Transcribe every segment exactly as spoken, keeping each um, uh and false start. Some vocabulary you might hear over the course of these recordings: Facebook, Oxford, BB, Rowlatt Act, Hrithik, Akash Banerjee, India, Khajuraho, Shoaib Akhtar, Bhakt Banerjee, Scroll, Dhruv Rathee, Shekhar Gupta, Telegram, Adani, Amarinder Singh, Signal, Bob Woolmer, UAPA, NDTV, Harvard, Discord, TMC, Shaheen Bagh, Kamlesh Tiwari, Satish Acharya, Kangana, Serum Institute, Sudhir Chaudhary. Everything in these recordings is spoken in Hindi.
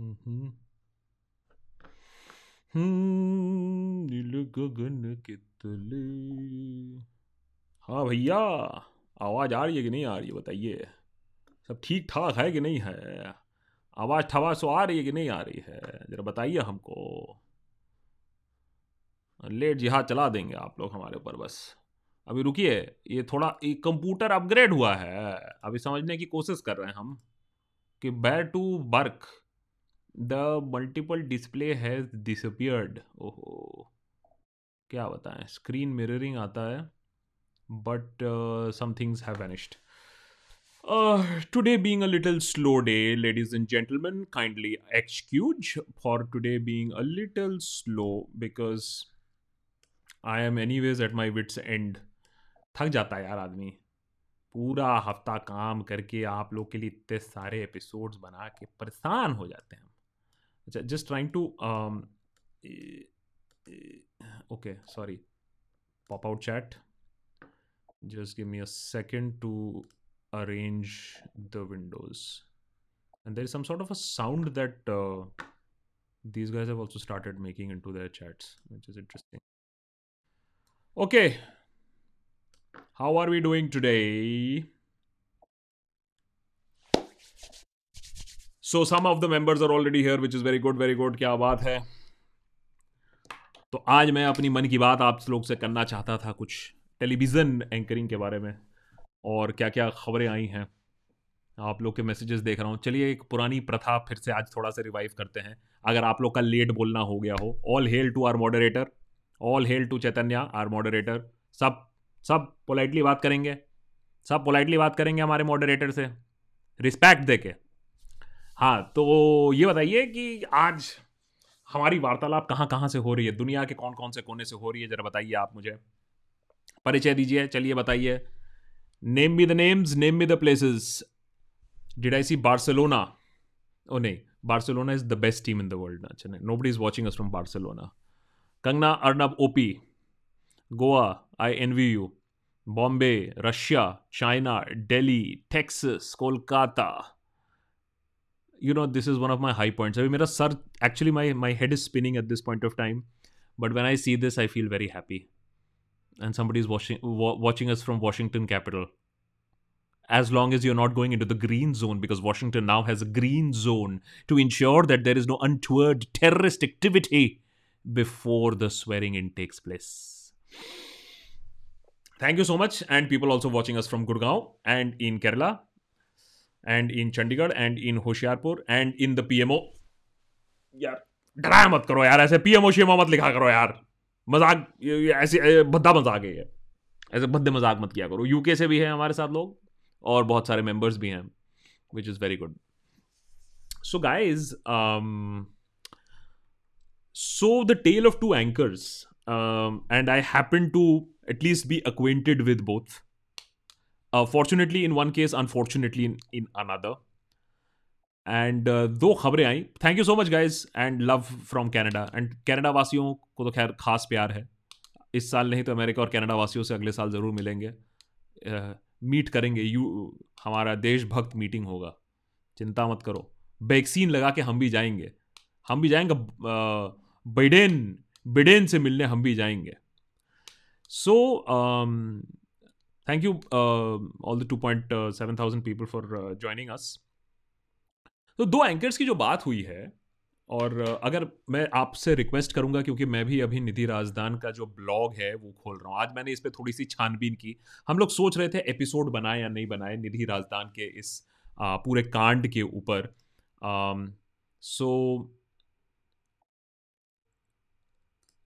हम्म हम्म नील गगन के तले। हाँ भैया, आवाज़ आ रही है कि नहीं आ रही है? बताइए, सब ठीक ठाक है कि नहीं है? आवाज़ ठवास आ रही है कि नहीं आ रही है? ज़रा बताइए हमको। लेट जिहाद चला देंगे आप लोग हमारे ऊपर। बस अभी रुकिए, ये थोड़ा ये कंप्यूटर अपग्रेड हुआ है, अभी समझने की कोशिश कर रहे हैं हम कि बैर to work the multiple display has disappeared. ओहो, क्या बताएं, स्क्रीन मिररिंग आता है but some things have vanished. Today being a little slow day ladies and gentlemen, kindly excuse for today being a little slow because I am anyways at my wits end. थक जाता है यार आदमी, पूरा हफ्ता काम करके आप लोग के लिए इतने सारे एपिसोड्स बना के परेशान हो जाते हैं। अच्छा, just trying to okay sorry pop out chat, just give me a second to arrange the windows, and there is some sort of a sound that uh, these guys have also started making into their chats, which is interesting. Okay, how are we doing today? So some of the members are already here, which is very good, very good. क्या बात है। तो आज मैं अपनी मन की बात आप लोग से करना चाहता था, कुछ टेलीविज़न एंकरिंग के बारे में और क्या क्या खबरें आई हैं। आप लोग के मैसेजेस देख रहा हूँ। चलिए, एक पुरानी प्रथा फिर से आज थोड़ा सा रिवाइव करते हैं, अगर आप लोग का लेट बोलना हो गया हो। All hail to our moderator, all hail to Chaitanya our moderator. सब सब पोलाइटली बात करेंगे, सब पोलाइटली बात करेंगे हमारे मॉडरेटर से, रिस्पेक्ट दे के। हाँ, तो ये बताइए कि आज हमारी वार्तालाप कहाँ कहाँ से हो रही है, दुनिया के कौन कौन से कोने से हो रही है, ज़रा बताइए। आप मुझे परिचय दीजिए, चलिए बताइए। Name me the names, name me the places. Did I see Barcelona? Oh, no. Barcelona is the best team in the world. Nobody is watching us from Barcelona. Kangana, Arnab, O P. Goa, I envy you. Bombay, Russia, China, Delhi, Texas, Kolkata. You know, this is one of my high points. I mean, my sir, actually, my, my head is spinning at this point of time. But when I see this, I feel very happy. And somebody is watching watching us from Washington capital. As long as you're not going into the green zone, because Washington now has a green zone to ensure that there is no untoward terrorist activity before the swearing-in takes place. Thank you so much. And people also watching us from Gurgaon and in Kerala and in Chandigarh and in Hoshiarpur and in the P M O. यार डरा मत करो यार, ऐसे P M O शेमो मत लिखा करो यार, मजाक ऐसे भद्दा मजाक है, ऐसे भद्दे मजाक मत किया करो। यूके से भी है हमारे साथ लोग और बहुत सारे मेंबर्स भी हैं, which is very good. So guys, so the tale of two anchors and I happen to at least be acquainted with both, fortunately in one case, unfortunately in another. And uh, दो खबरें आई। Thank you so much guys and love from Canada. And Canada वासियों को तो खैर खास प्यार है, इस साल नहीं तो अमेरिका और कैनेडा वासियों से अगले साल ज़रूर मिलेंगे, मीट uh, करेंगे। यू हमारा देशभक्त मीटिंग होगा, चिंता मत करो। वैक्सीन लगा के हम भी जाएंगे, हम भी जाएंगे बाइडेन बाइडेन से मिलने हम भी जाएंगे। So thank you all the two point seven thousand people for joining us. तो दो एंकर्स की जो बात हुई है, और अगर मैं आपसे रिक्वेस्ट करूंगा, क्योंकि मैं भी अभी निधि राजदान का जो ब्लॉग है वो खोल रहा हूँ। आज मैंने इस पर थोड़ी सी छानबीन की। हम लोग सोच रहे थे एपिसोड बनाए या नहीं बनाए निधि राजदान के इस आ, पूरे कांड के ऊपर। So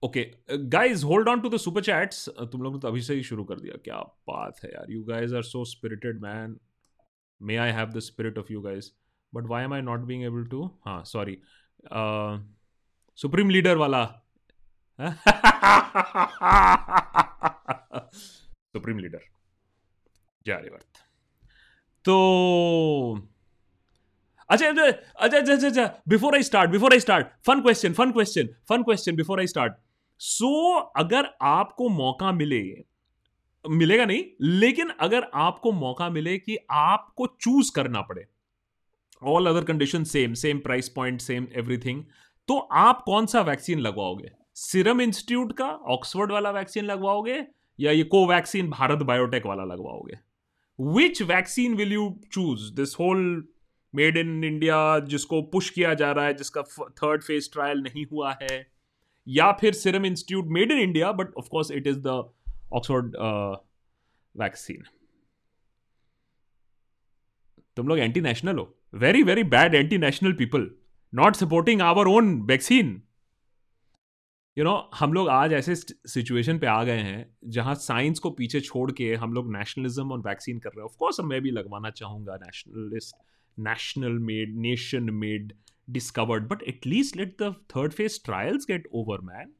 okay guys, hold on to the super chats. तुम लोगों ने तो अभी से ही शुरू कर दिया, क्या बात है यार। You guys are so spirited man, may I have the spirit of you guys. But why am I not being able to. हाँ सॉरी, सुप्रीम लीडर वाला सुप्रीम लीडर जारीवर्त। तो अच्छा अच्छा अच्छा अच्छा before I start before I start fun question fun question fun question before I start. So अगर आपको मौका मिले, मिलेगा नहीं, लेकिन अगर आपको मौका मिले कि आपको चूज करना पड़े all other condition same, same price point, same everything, तो आप कौन सा वैक्सीन लगवाओगे? सीरम इंस्टीट्यूट का ऑक्सफोर्ड वाला वैक्सीन लगवाओगे या ये कोवैक्सीन भारत बायोटेक वाला लगवाओगे? Which vaccine will you choose? This whole made in India जिसको पुश किया जा रहा है, जिसका थर्ड फेज ट्रायल नहीं हुआ है, या फिर serum institute made in India but of course it is the Oxford vaccine? तुम लोग एंटी नेशनल हो, very very bad anti national people, not supporting our own vaccine. You know हम लोग आज ऐसे सिचुएशन पे आ गए हैं जहां साइंस को पीछे छोड़ के हम लोग नेशनलिज्म और वैक्सीन कर रहे हैं। ऑफकोर्स मैं भी लगवाना चाहूंगा nationalist, national made, nation made, discovered, but at least let the third phase trials get over man.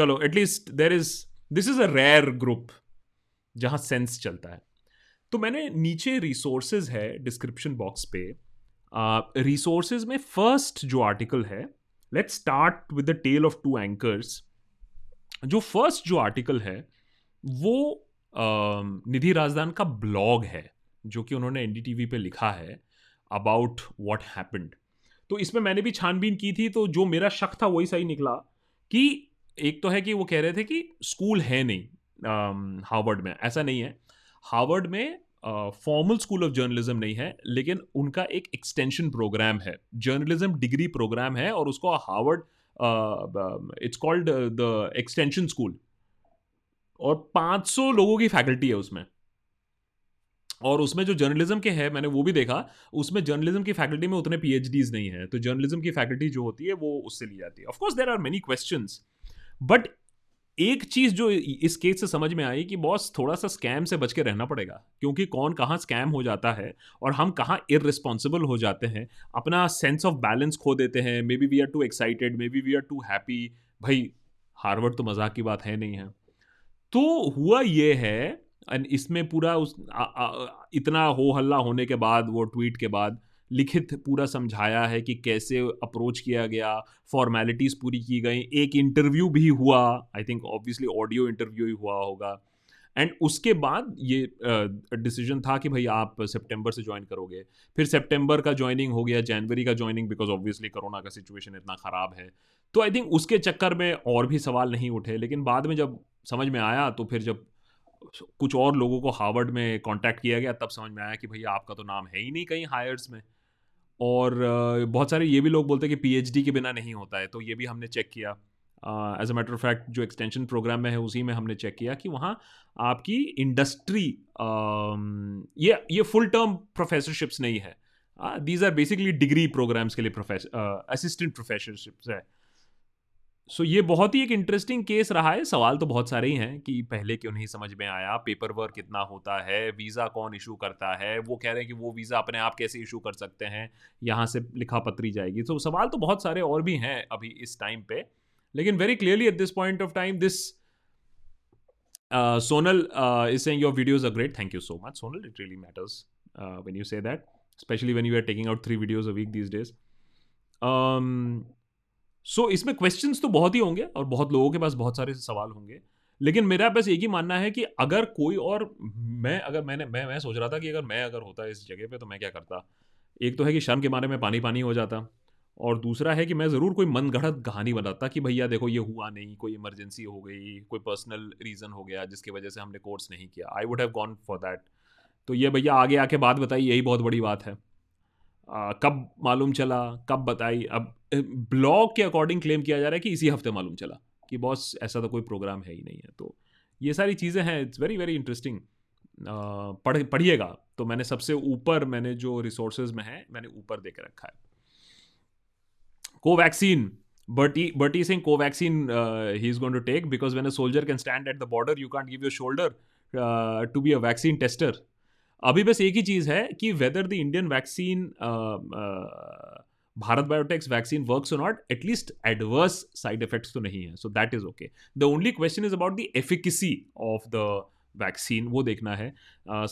चलो at least there is, this is a rare group जहां सेंस चलता है। तो मैंने नीचे रिसोर्सेज है डिस्क्रिप्शन बॉक्स पे, रिसोर्सेज uh, में फर्स्ट जो आर्टिकल है, let's start with the tale of two anchors. जो फर्स्ट जो आर्टिकल है वो uh, निधि राजदान का ब्लॉग है जो कि उन्होंने एनडीटीवी पे लिखा है अबाउट व्हाट हैपेंड। तो इसमें मैंने भी छानबीन की थी, तो जो मेरा शक था वही सही निकला कि एक तो है कि वो कह रहे थे कि स्कूल है नहीं हार्वर्ड में, ऐसा नहीं है। हार्वर्ड में फॉर्मल स्कूल ऑफ जर्नलिज्म नहीं है, लेकिन उनका एक एक्सटेंशन प्रोग्राम है, जर्नलिज्म डिग्री प्रोग्राम है, और उसको Harvard, it's called the extension school, और पाँच सौ लोगों की फैकल्टी है उसमें। और उसमें जो जर्नलिज्म के है, मैंने वो भी देखा, उसमें जर्नलिज्म की फैकल्टी में उतने पीएचडीज नहीं है, तो जर्नलिज्म की फैकल्टी जो होती है वो उससे ली जाती है। Of course there are many questions, but एक चीज जो इस केस से समझ में आई कि बॉस थोड़ा सा स्कैम से बच के रहना पड़ेगा, क्योंकि कौन कहाँ स्कैम हो जाता है और हम कहाँ इररिस्पॉन्सिबल हो जाते हैं, अपना सेंस ऑफ बैलेंस खो देते हैं। Maybe we are too excited, maybe we are too happy. भाई हार्वर्ड तो मजाक की बात है नहीं है। तो हुआ ये है, इसमें पूरा उस आ, आ, इतना हो हल्ला होने के बाद, वो ट्वीट के बाद लिखित पूरा समझाया है कि कैसे अप्रोच किया गया, फॉर्मेलिटीज़ पूरी की गई, एक इंटरव्यू भी हुआ, I think obviously audio interview ही हुआ होगा, एंड उसके बाद ये डिसीजन uh, था कि भाई आप सितंबर से ज्वाइन करोगे। फिर सितंबर का ज्वाइनिंग हो गया, जनवरी का ज्वाइनिंग, बिकॉज ऑब्वियसली कोरोना का सिचुएशन इतना ख़राब है, तो आई थिंक उसके चक्कर में और भी सवाल नहीं उठे। लेकिन बाद में जब समझ में आया, तो फिर जब कुछ और लोगों को हार्वर्ड में कांटेक्ट किया गया, तब समझ में आया कि भैया आपका तो नाम है ही नहीं कहीं हायर्स में। और बहुत सारे ये भी लोग बोलते हैं कि पीएचडी के बिना नहीं होता है, तो ये भी हमने चेक किया। As a matter of fact जो एक्सटेंशन प्रोग्राम में है उसी में हमने चेक किया कि वहाँ आपकी इंडस्ट्री, ये ये फुल टर्म प्रोफेसरशिप्स नहीं है, these are basically degree programmes के लिए प्रोफेसर, असिस्टेंट प्रोफेसरशिप्स है। सो so, ये बहुत ही एक इंटरेस्टिंग केस रहा है। सवाल तो बहुत सारे ही हैं कि पहले क्यों नहीं समझ में आया, पेपर वर्क कितना होता है, वीज़ा कौन इशू करता है, वो कह रहे हैं कि वो वीज़ा अपने आप कैसे इशू कर सकते हैं, यहाँ से लिखा पत्री जाएगी। तो so, सवाल तो बहुत सारे और भी हैं अभी इस टाइम पे, लेकिन very clearly at this point of time this Sonal is saying your videos are great. Thank you so much Sonal, it really matters when you say that, specially when you are taking out three videos a week these days. So so, इसमें क्वेश्चंस तो बहुत ही होंगे और बहुत लोगों के पास बहुत सारे सवाल होंगे, लेकिन मेरा बस एक ही मानना है कि अगर कोई और मैं अगर मैंने मैं मैं सोच रहा था कि अगर मैं अगर होता इस जगह पे तो मैं क्या करता। एक तो है कि शर्म के मारे में पानी पानी हो जाता, और दूसरा है कि मैं ज़रूर कोई मनगढ़ंत कहानी बनाता कि भैया देखो ये हुआ नहीं, कोई इमरजेंसी हो गई, कोई पर्सनल रीज़न हो गया जिसकी वजह से हमने कोर्स नहीं किया। I would have gone for that. तो ये भैया आगे आके बात बताई, यही बहुत बड़ी बात है, Uh, कब मालूम चला, कब बताई। अब ब्लॉग के अकॉर्डिंग क्लेम किया जा रहा है कि इसी हफ्ते मालूम चला कि बॉस ऐसा तो कोई प्रोग्राम है ही नहीं है। तो ये सारी चीज़ें हैं, इट्स वेरी वेरी इंटरेस्टिंग, पढ़ पढ़िएगा। तो मैंने सबसे ऊपर, मैंने जो रिसोर्सेज में है मैंने ऊपर दे के रखा है Covaxin. Bertie Bertie Singh Covaxin he is going to take because when a soldier can stand at the border you can't give your shoulder to be a vaccine tester. अभी बस एक ही चीज़ है कि whether the Indian vaccine, Bharat biotechs vaccine works और not, at least adverse side effects तो नहीं है, so that is okay. The only question is about the efficacy of the vaccine, वो देखना है।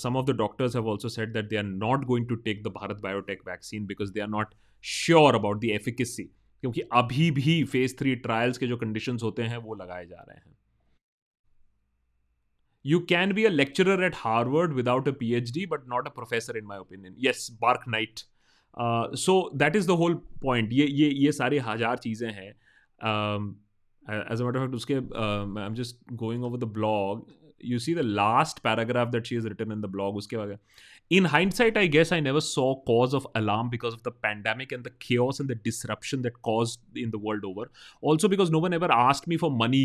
Some of the doctors have also said that they are not going to take the Bharat Biotech vaccine because they are not sure about the efficacy, क्योंकि अभी भी फेज थ्री ट्रायल्स के जो कंडीशंस होते हैं वो लगाए जा रहे हैं। You can be a lecturer at Harvard without a P H D, but not a professor, in my opinion. Yes, Bark Knight. So that is the whole point. ये ये ये सारी हजार चीज़ें हैं. एज अ मैटर फैक्ट उसके I am just going over the blog. You see the last paragraph that she is written in the blog. उसके बाद इन hindsight, I guess I never saw cause of alarm because of the pandemic and the chaos and the disruption that caused in the world over. Also because no one ever asked me for money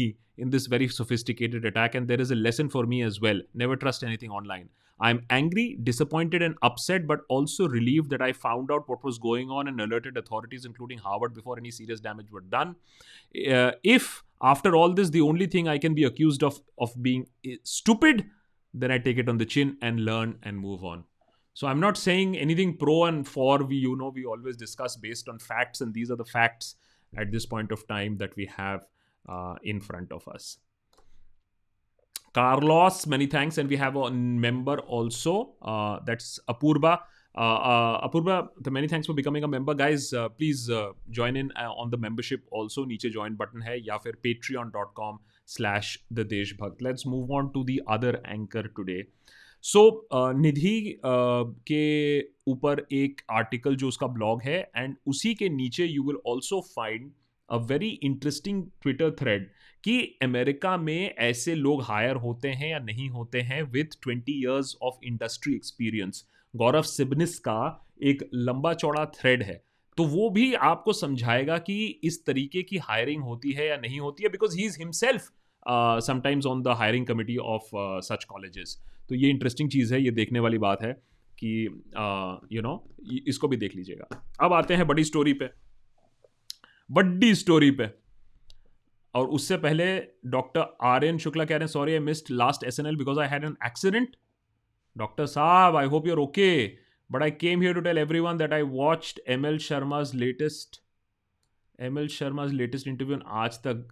in this very sophisticated attack, and there is a lesson for me as well. Never trust anything online. I'm angry, disappointed and upset, but also relieved that I found out what was going on and alerted authorities, including Harvard, before any serious damage were done. Uh, if after all this, the only thing I can be accused of of being stupid, then I take it on the chin and learn and move on. So I'm not saying anything pro and for. We, you know, we always discuss based on facts, and these are the facts at this point of time that we have uh, in front of us. Carlos, many thanks, and we have a member also. Uh, that's Apurva. Uh, uh, Apurva, many thanks for becoming a member, guys. Uh, please uh, join in uh, on the membership also. Niche join button hai, ya fir patreon dot com slash the desh bhakt. Let's move on to the other anchor today. सो निधि के ऊपर एक आर्टिकल जो उसका ब्लॉग है, एंड उसी के नीचे you will also find a very interesting Twitter thread कि अमेरिका में ऐसे लोग हायर होते हैं या नहीं होते हैं with twenty years of industry experience. Gaurav Sibnis का एक लंबा चौड़ा थ्रेड है, तो वो भी आपको समझाएगा कि इस तरीके की हायरिंग होती है या नहीं होती है, because he is himself sometimes on the hiring committee of such colleges. तो ये इंटरेस्टिंग चीज़ है, ये देखने वाली बात है कि यू नो इसको भी देख लीजिएगा. अब आते हैं बड़ी स्टोरी पे, बड़ी स्टोरी पे. और उससे पहले डॉक्टर आर्यन शुक्ला कह रहे हैं, sorry I missed last SNL because I had an accident. Doctor साहब, I hope you are okay, but I came here to tell everyone that I watched M L Sharma's latest M L Sharma's latest interview Aaj Tak.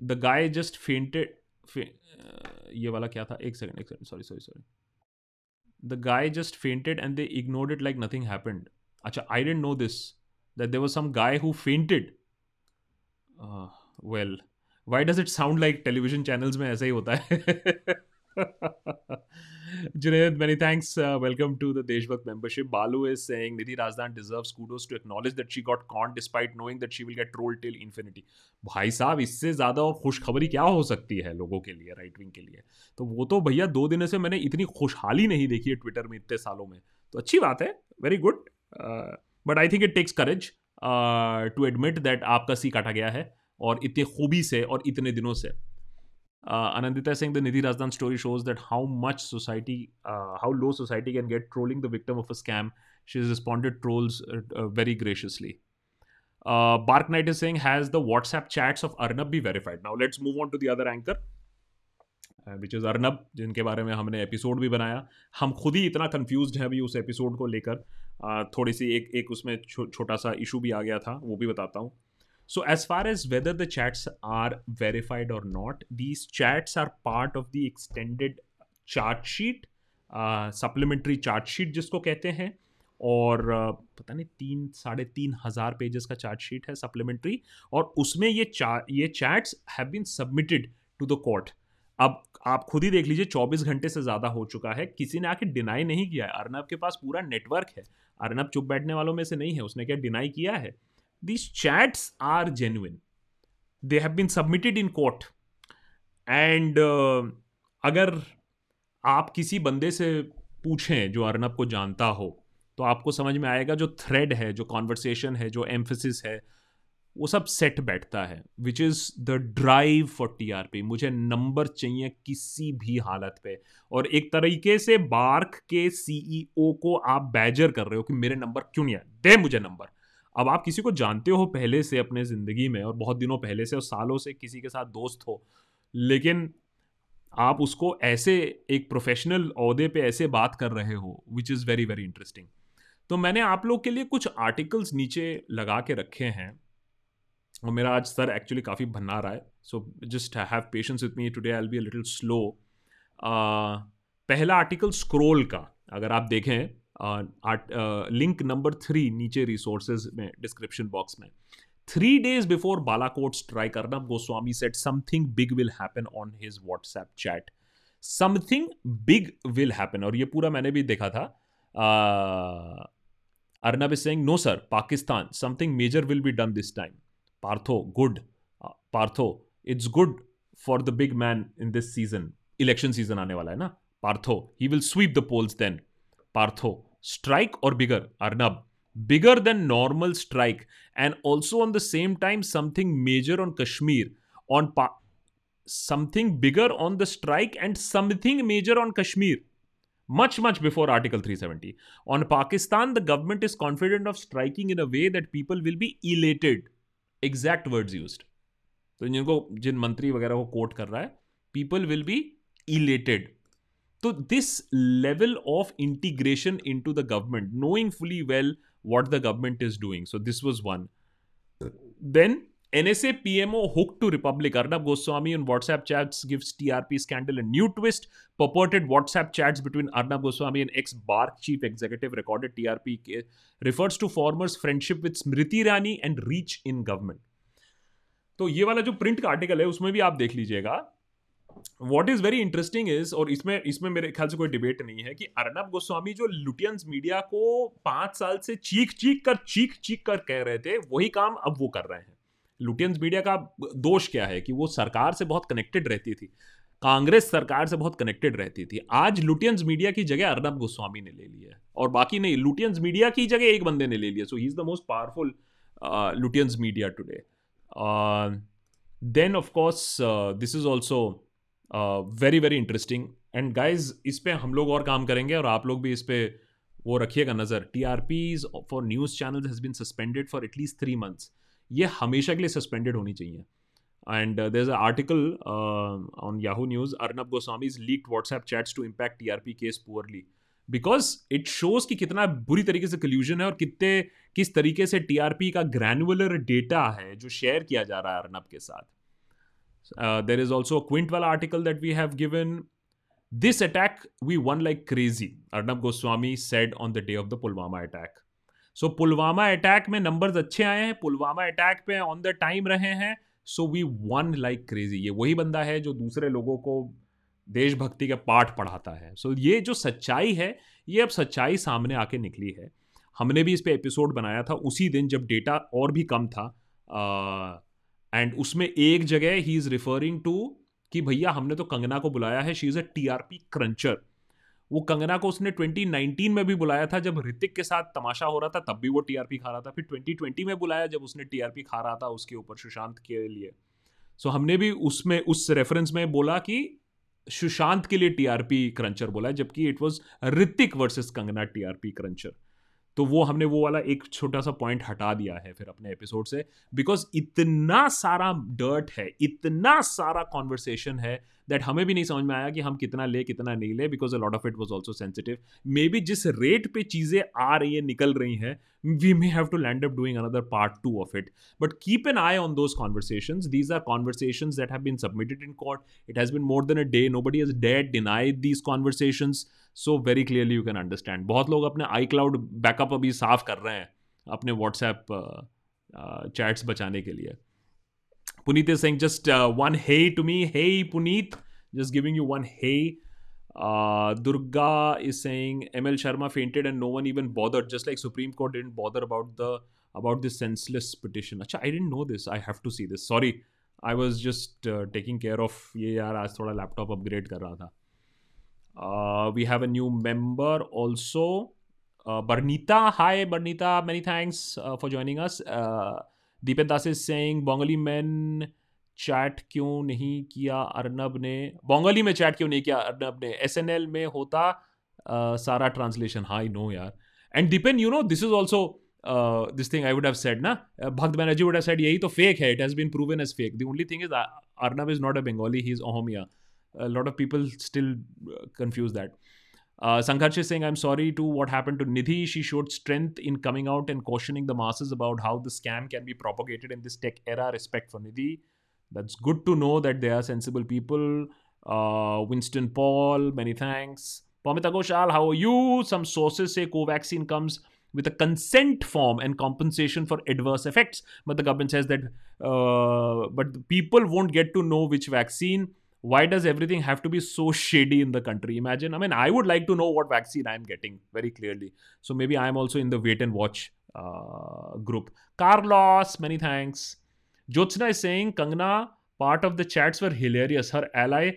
The guy just fainted. ये वाला क्या था, एक सेकंड एक second sorry sorry sorry the guy just fainted and they ignored it like nothing happened. अच्छा, आई dent know this that there was some guy who fainted. Well, why does it sound like television channels में ऐसा ही होता है. Junaid, many thanks. Uh, welcome to the Deshbhakt membership. Balu is saying Nidhi Razdan deserves kudos to acknowledge that she got conned despite knowing that she will get trolled till infinity. भाई साहब, इससे ज़्यादा और खुशखबरी क्या हो सकती है लोगों के लिए, राइट विंग के लिए. तो वो तो भैया दो दिनों से मैंने इतनी खुशहाली नहीं देखी है ट्विटर में इतने सालों में, तो अच्छी बात है, very good. But I think it takes courage to admit that आपका सी काटा गया है, और इतनी खूबी से और इतने दिनों से. Uh, Anandita saying the Nidhi Razdan story shows that how much society, uh, how low society can get trolling the victim of a scam. She has responded trolls uh, uh, very graciously. Uh, Bark Knight is saying, has the WhatsApp chats of Arnab be verified? Now let's move on to the other anchor, uh, which is Arnab, जिनके बारे में हमने एपिसोड भी बनाया. हम खुद ही इतना confused हैं अभी उस एपिसोड को लेकर. uh, थोड़ी सी एक एक उसमें छो, छोटा सा इशू भी आ गया था, वो भी बताता हूँ. So as far as whether the chats are verified or not, these chats are part of the extended chart sheet, uh, supplementary chart sheet जिसको कहते हैं. और uh, पता नहीं तीन साढ़े तीन हज़ार पेजेस का चार्ट शीट है सप्लीमेंट्री, और उसमें ये चा ये chats have been submitted to the court. अब आप खुद ही देख लीजिए, चौबीस घंटे से ज़्यादा हो चुका है, किसी ने आके डिनाई नहीं किया है. अर्नब के पास पूरा नेटवर्क है, अर्नब चुप बैठने वालों में से नहीं है, उसने क्या डिनाई किया है. These chats are genuine. They have been submitted in court. And uh, अगर आप किसी बंदे से पूछें जो अर्नब को जानता हो, तो आपको समझ में आएगा जो थ्रेड है, जो कॉन्वर्सेशन है, जो एम्फेसिस है, वो सब सेट बैठता है, which is the drive for T R P. मुझे नंबर चाहिए किसी भी हालत पे. और एक तरीके से बार्क के सी ई ओ को आप बैजर कर रहे हो कि मेरे नंबर क्यों नहीं आए, दे मुझे नंबर. अब आप किसी को जानते हो पहले से अपने ज़िंदगी में, और बहुत दिनों पहले से और सालों से किसी के साथ दोस्त हो, लेकिन आप उसको ऐसे एक प्रोफेशनल ओहदे पे ऐसे बात कर रहे हो, which is very very interesting. तो मैंने आप लोग के लिए कुछ आर्टिकल्स नीचे लगा के रखे हैं, और मेरा आज सर एक्चुअली काफ़ी भन्ना रहा है, so just have patience with me today, I will be a little slow. पहला आर्टिकल स्क्रोल का, अगर आप देखें लिंक नंबर थ्री नीचे रिसोर्सेज में डिस्क्रिप्शन बॉक्स में. Three days before Balakot strike, Arnab Goswami said something big will happen on his WhatsApp chat. Something big will happen, और ये पूरा मैंने भी देखा था. Arnab is saying, no sir, Pakistan, something major will be done this time. Partho, good. Uh, Partho, it's good for the big man in this season. Election season aane wala hai na. Partho, he will sweep the polls then. Partho, strike or bigger? Arnab, bigger than normal strike. And also on the same time, something major on Kashmir. On pa- something bigger on the strike and something major on Kashmir. Much, much before Article three seventy. On Pakistan, the government is confident of striking in a way that people will be elated. Exact words used. So, जिनको जिन मंत्री वगैरह को कोट कर रहा है, people will be elated. So, this level of integration into the government, knowing fully well what the government is doing. So, this was one. Then, N S A P M O hooked to Republic. Arnab Goswami on WhatsApp chats gives T R P scandal a new twist. Purported WhatsApp chats between Arnab Goswami and ex-Bark chief executive recorded T R P case. Refers to former's friendship with Smriti Irani and reach in government. तो ये वाला जो प्रिंट का आर्टिकल है उसमें भी आप देख लीजिएगा. What is very interesting is, और इसमें इसमें मेरे ख्याल से कोई डिबेट नहीं है कि अर्नब गोस्वामी जो लुटियंस मीडिया को पांच साल से चीख चीख कर चीख चीख कर कह रहे थे वही काम अब वो कर रहे हैं. लुटियंस मीडिया का दोष क्या है कि वो सरकार से बहुत कनेक्टेड रहती थी, कांग्रेस सरकार से बहुत कनेक्टेड रहती थी. आज लुटियंस मीडिया की जगह अर्नब गोस्वामी ने ले ली है और बाकी नहीं, लुटियंस मीडिया की जगह एक बंदे ने ले लिया. So he is the most powerful Lutyens media today. Then of course this is also very very interesting. And guys, इस पर हम लोग और काम करेंगे और आप लोग भी इस पर वो रखिएगा नज़र. T R Ps for news channel has been suspended for at least three months. ये हमेशा के लिए सस्पेंडेड होनी चाहिए. And there is a article on Yahoo news, Arnab Goswami's leaked WhatsApp chats to impact TRP case poorly, because it shows कि कितना बुरी तरीके से कल्यूजन है और कितने किस तरीके से टीआरपी का ग्रैनुलर डेटा है जो शेयर किया जा रहा है अर्नब के साथ. देयर इज ऑल्सो क्विंट वाला article that we have given, this attack we won like crazy, Arnab Goswami said on the day of the Pulwama attack. So Pulwama attack में नंबर्स अच्छे आए हैं, पुलवामा अटैक पे ऑन द टाइम रहे हैं. So we won like crazy. ये वही बंदा है जो दूसरे लोगों को देशभक्ति का पाठ पढ़ाता है. सो so, ये जो सच्चाई है, ये अब सच्चाई सामने आके निकली है. हमने भी इस पे एपिसोड बनाया था उसी दिन जब डेटा और भी कम था, एंड uh, उसमें एक जगह ही इज़ रिफरिंग टू कि भैया हमने तो कंगना को बुलाया है, she is a T R P cruncher. वो कंगना को उसने ट्वेंटी नाइनटीन में भी बुलाया था जब ऋतिक के साथ तमाशा हो रहा था, तब भी वो टीआरपी खा रहा था. फिर ट्वेंटी ट्वेंटी में बुलाया जब उसने टीआरपी खा रहा था उसके ऊपर सुशांत के लिए. सो so, हमने भी उसमें उस रेफरेंस में बोला कि सुशांत के लिए टीआरपी क्रंचर बोला, जबकि it was Hrithik versus Kangana TRP cruncher. तो वो हमने वो वाला एक छोटा सा पॉइंट हटा दिया है फिर अपने एपिसोड से, बिकॉज इतना सारा डर्ट है, इतना सारा कॉन्वर्सेशन है दैट हमें भी नहीं समझ में आया कि हम कितना ले कितना नहीं ले, because a lot of it was also sensitive. Maybe जिस रेट पे चीज़ें आ रही हैं, निकल रही हैं, we may have to land up doing another part two of it. But keep an eye on those conversations. These are conversations that have been submitted in court. It has been more than a day. Nobody has dared deny these conversations. So very clearly you can understand. बहुत लोग अपने आई क्लाउड बैकअप अभी साफ कर रहे हैं अपने व्हाट्सएप चैट्स बचाने के लिए. Puneet is saying just uh, one hey to me. Hey Puneet, just giving you one hey. Uh, Durga is saying M L Sharma fainted and no one even bothered. Just like Supreme Court didn't bother about the about this senseless petition. Achha, I didn't know this. I have to see this. Sorry, I was just uh, taking care of. ये यार आज थोड़ा laptop upgrade कर रहा था. Uh, we have a new member also. Uh, Barnita, hi Barnita, many thanks uh, for joining us. Uh, Dipesh Das is saying Bengali man chat क्यों नहीं किया अर्नब ने, बंगाली में चैट क्यों नहीं किया अर्नब ने, एसएनएल में होता uh, सारा ट्रांसलेशन. हाई नो यार. And Dipen, you know this is also this thing I would have said ना, भक्त बनर्जी वुड हैव सेड यही तो फेक है. It has been proven as fake. The only thing is Arnab is not a Bengali, he is Ahomiya. Lot of people still confuse that. Uh, Sankharsh is saying, I'm sorry to what happened to Nidhi. She showed strength in coming out and cautioning the masses about how the scam can be propagated in this tech era. Respect for Nidhi. That's good to know that they are sensible people. Uh, Winston Paul, many thanks. Pamita Ghoshal, how are you? Some sources say Covaxin comes with a consent form and compensation for adverse effects. But the government says that, uh, but the people won't get to know which vaccine why does everything have to be so shady in the country? Imagine, I mean, I would like to know what vaccine I'm getting very clearly. So maybe I'm also in the wait and watch uh, group. Carlos, many thanks. Jyotsna is saying, Kangana, part of the chats were hilarious. Her ally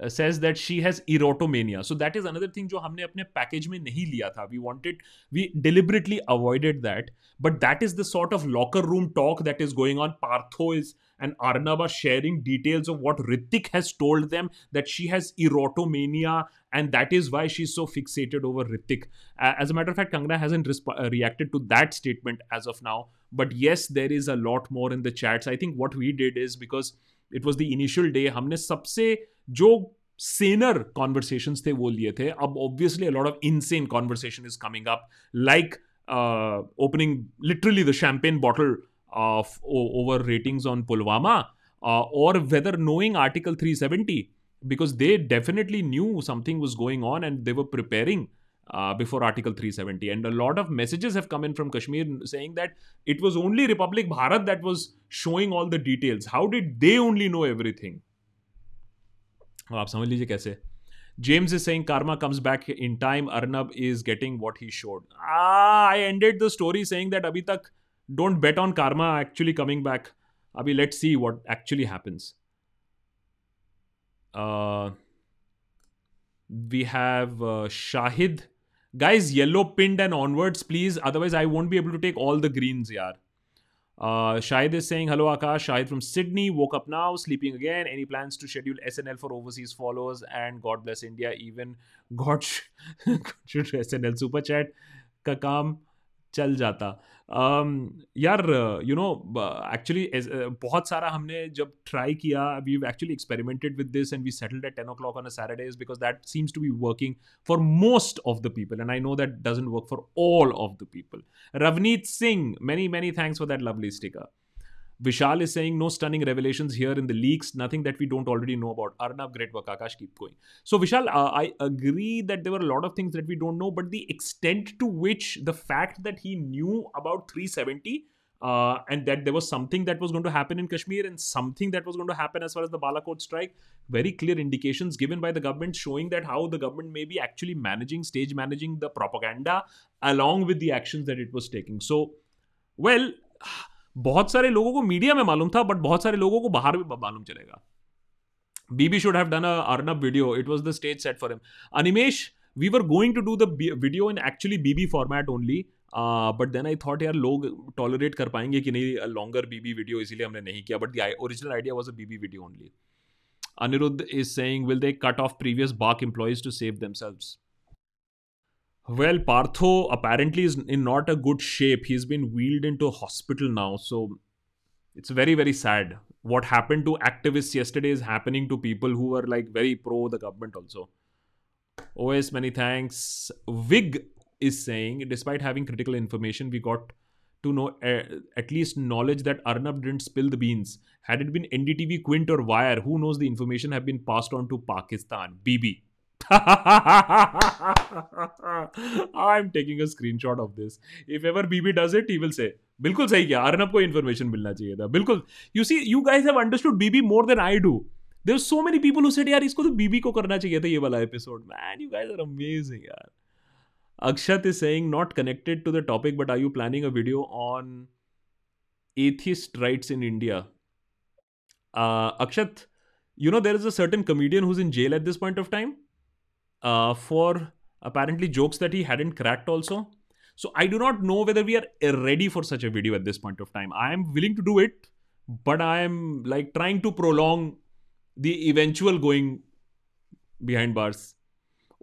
uh, says that she has erotomania. So that is another thing jo humne apne package mein nahi liya tha. We wanted, we deliberately avoided that. But that is the sort of locker room talk that is going on. Partho is and Arnab are sharing details of what Hrithik has told them, that she has erotomania and that is why she's so fixated over Hrithik. Uh, as a matter of fact, Kangana hasn't resp- uh, reacted to that statement as of now. But yes, there is a lot more in the chats. I think what we did is, because it was the initial day, humne sabse jo saner conversations the wo liye the. Ab obviously a lot of insane conversation is coming up, like uh, opening literally the champagne bottle of over ratings on Pulwama, uh, or whether knowing Article three seventy, because they definitely knew something was going on and they were preparing uh, before Article three seventy. And a lot of messages have come in from Kashmir saying that it was only Republic Bharat that was showing all the details. How did they only know everything? आप समझ लीजिए कैसे. James is saying karma comes back in time. Arnab is getting what he showed. Ah, I ended the story saying that abhi tak don't bet on karma actually coming back. Abhi, let's see what actually happens. Uh, we have uh, Shahid. Guys, yellow pinned and onwards, please. Otherwise, I won't be able to take all the greens, yaar. Uh, Shahid is saying, hello, Akash. Shahid from Sydney. Woke up now, sleeping again. Any plans to schedule S N L for overseas follows? And God bless India. Even God should S N L super chat ka kaam चल जाता. यार यू नो एक्चुअली बहुत सारा हमने जब ट्राई किया, we actually experimented with this and we settled at ten o'clock on a Saturday because that seems to be working for most of the people and I know that doesn't work for all of the people. Ravneet Singh, many many thanks for that lovely sticker. Vishal is saying, no stunning revelations here in the leaks. Nothing that we don't already know about. Arnab, great work. Akash, keep going. So Vishal, uh, I agree that there were a lot of things that we don't know, but the extent to which the fact that he knew about three seventy uh, and that there was something that was going to happen in Kashmir and something that was going to happen as far as the Balakot strike, very clear indications given by the government showing that how the government may be actually managing, stage managing the propaganda along with the actions that it was taking. So, well, बहुत सारे लोगों को मीडिया में मालूम था, बट बहुत सारे लोगों को बाहर भी मालूम चलेगा. BB should have done a Arnab video. It was the stage set for him. Animesh, we were going to do the video in actually BB format only, but then I thought यार लोग टॉलरेट कर पाएंगे कि नहीं लॉन्गर बीबी वीडियो, इसीलिए हमने नहीं किया. But the original idea was a BB video only. Aniruddh is saying, will they cut off previous bark employees to save themselves? Well, Partho apparently is in not a good shape. He's been wheeled into a hospital now. So it's very, very sad. What happened to activists yesterday is happening to people who are like very pro the government also. O S, many thanks. Vig is saying, despite having critical information, we got to know uh, at least knowledge that Arnab didn't spill the beans. Had it been N D T V, Quint or Wire, who knows, the information have been passed on to Pakistan. B B. I'm taking a screenshot of this. If ever B B does it, he will say, बिल्कुल सही किया, अर्नब को इन्फॉर्मेशन मिलना चाहिए था. बिल्कुल. You see, you guys have understood B B more than I do. There are so many people who said, यार इसको तो B B को करना चाहिए था ये वाला episode. Man, you guys are amazing, यार. Akshat is saying, not connected to the topic, but are you planning a video on atheist rights in India? Uh, Akshat, you know, there is a certain comedian who's in jail at this point of time uh, for apparently jokes that he hadn't cracked also. So I do not know whether we are ready for such a video at this point of time. I am willing to do it, but I am like trying to prolong the eventual going behind bars.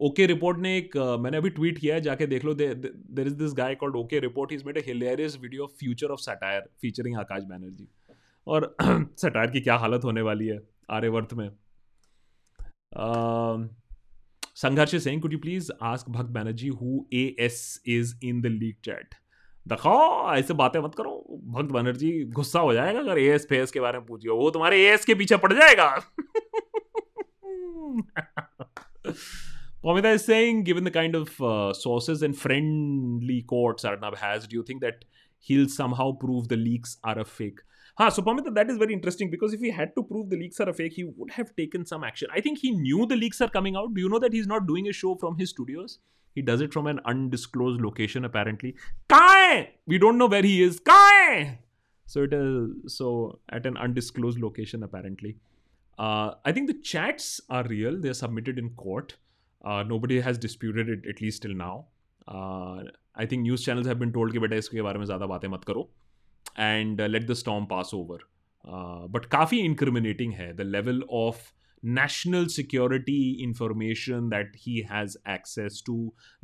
Okay Report ने एक uh, मैंने अभी tweet किया है, जाके देख लो. There is this guy called Okay Report. He's made a hilarious video of Future of Satire featuring Akash Banerjee. और satire की क्या हालत होने वाली है आर्यवर्त में. uh, Sangharsh is saying, could you please ask Bhakt Banerjee who A S is in the leak chat? देखो ऐसे बातें मत करो, भक्त बनर्जी गुस्सा हो जाएगा अगर A S फेस के बारे में पूछियो, वो तुम्हारे A S के पीछे पड़ जाएगा. Pomita is saying, given the kind of uh, sources and friendly courts Arnab has, do you think that he'll somehow prove the leaks are a fake. Ha, so Pamita, that is very interesting, because if he had to prove the leaks are a fake, he would have taken some action. I think he knew the leaks are coming out. Do you know that he's not doing a show from his studios? He does it from an undisclosed location, apparently. Kahan? We don't know where he is. Kahan? So it is so at an undisclosed location, apparently. Uh, I think the chats are real. They are submitted in court. Uh, nobody has disputed it, at least till now. Uh, I think news channels have been told कि बेटा इसके बारे में ज़्यादा बातें मत करो, and uh, let the storm pass over. Uh, but काफ़ी incriminating है the level of national security information that he has access to,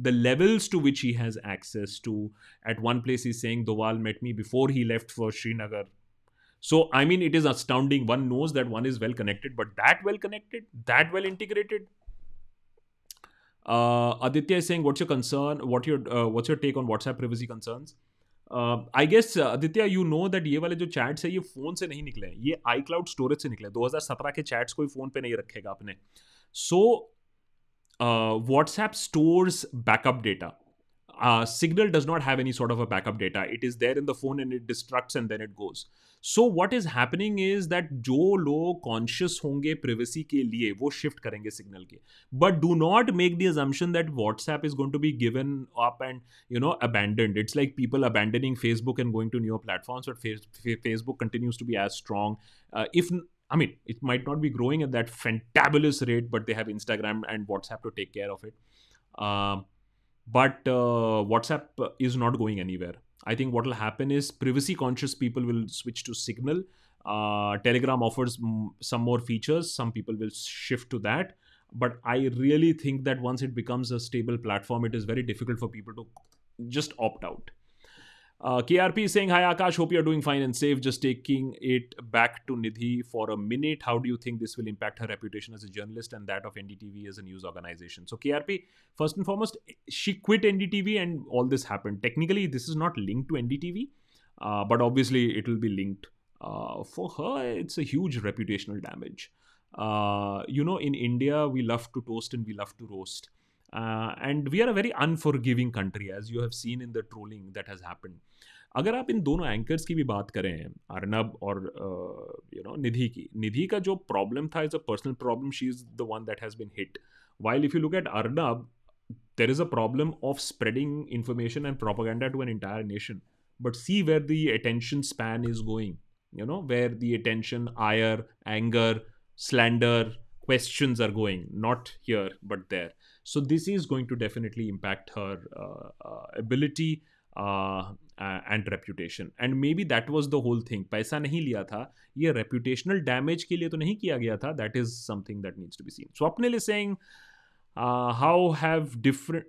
the levels to which he has access to. At one place he's saying Doval met me before he left for Srinagar. So I mean, it is astounding. One knows that one is well connected, but that well connected, that well integrated. Uh, Aditya is saying, what's your concern? What your uh, what's your take on WhatsApp privacy concerns? Uh, I guess uh, Aditya, you know that ये वाले जो चैट्स है ये फ़ोन से नहीं निकले, ये आई क्लाउड स्टोरेज से निकले. twenty seventeen के चैट्स कोई फ़ोन पे नहीं रखेगा आपने. So WhatsApp stores backup data. Signal does not have any sort of a backup data. It is there in the phone and it destructs and then it goes. So what is happening is that जो लोग conscious होंगे privacy के लिए वो shift करेंगे Signal के. But do not make the assumption that WhatsApp is going to be given up and you know abandoned. It's like people abandoning Facebook and going to newer platforms, but Facebook continues to be as strong. Uh, if I mean, it might not be growing at that fantabulous rate, but they have Instagram and WhatsApp to take care of it. Uh, But uh, WhatsApp is not going anywhere. I think what will happen is privacy conscious people will switch to Signal. Uh, Telegram offers m- some more features. Some people will shift to that. But I really think that once it becomes a stable platform, it is very difficult for people to just opt out. Uh, K R P is saying, hi Akash, hope you're doing fine and safe. Just taking it back to Nidhi for a minute. How do you think this will impact her reputation as a journalist and that of N D T V as a news organization? So K R P, first and foremost, she quit N D T V and all this happened. Technically, this is not linked to N D T V, uh, but obviously it will be linked. Uh, for her, it's a huge reputational damage. Uh, you know, in India, we love to toast and we love to roast. Uh, and we are a very unforgiving country, as you have seen in the trolling that has happened. अगर आप इन दोनों एंकर्स की भी बात करें, अर्नब और यू नो निधि की, निधि का जो प्रॉब्लम था is a personal problem. She is the one that has been hit. While if you look at Arnab, there is a problem of spreading information and propaganda to an entire nation. But see where the attention span is going, you know, where the attention, ire, anger, slander, questions are going, not here but there. So this is going to definitely impact her uh, uh, ability uh, uh, and reputation. And maybe that was the whole thing. पैसा नहीं लिया था, ये reputational damage के लिए तो नहीं किया गया था. That is something that needs to be seen. Swapnil is saying, uh, how have different,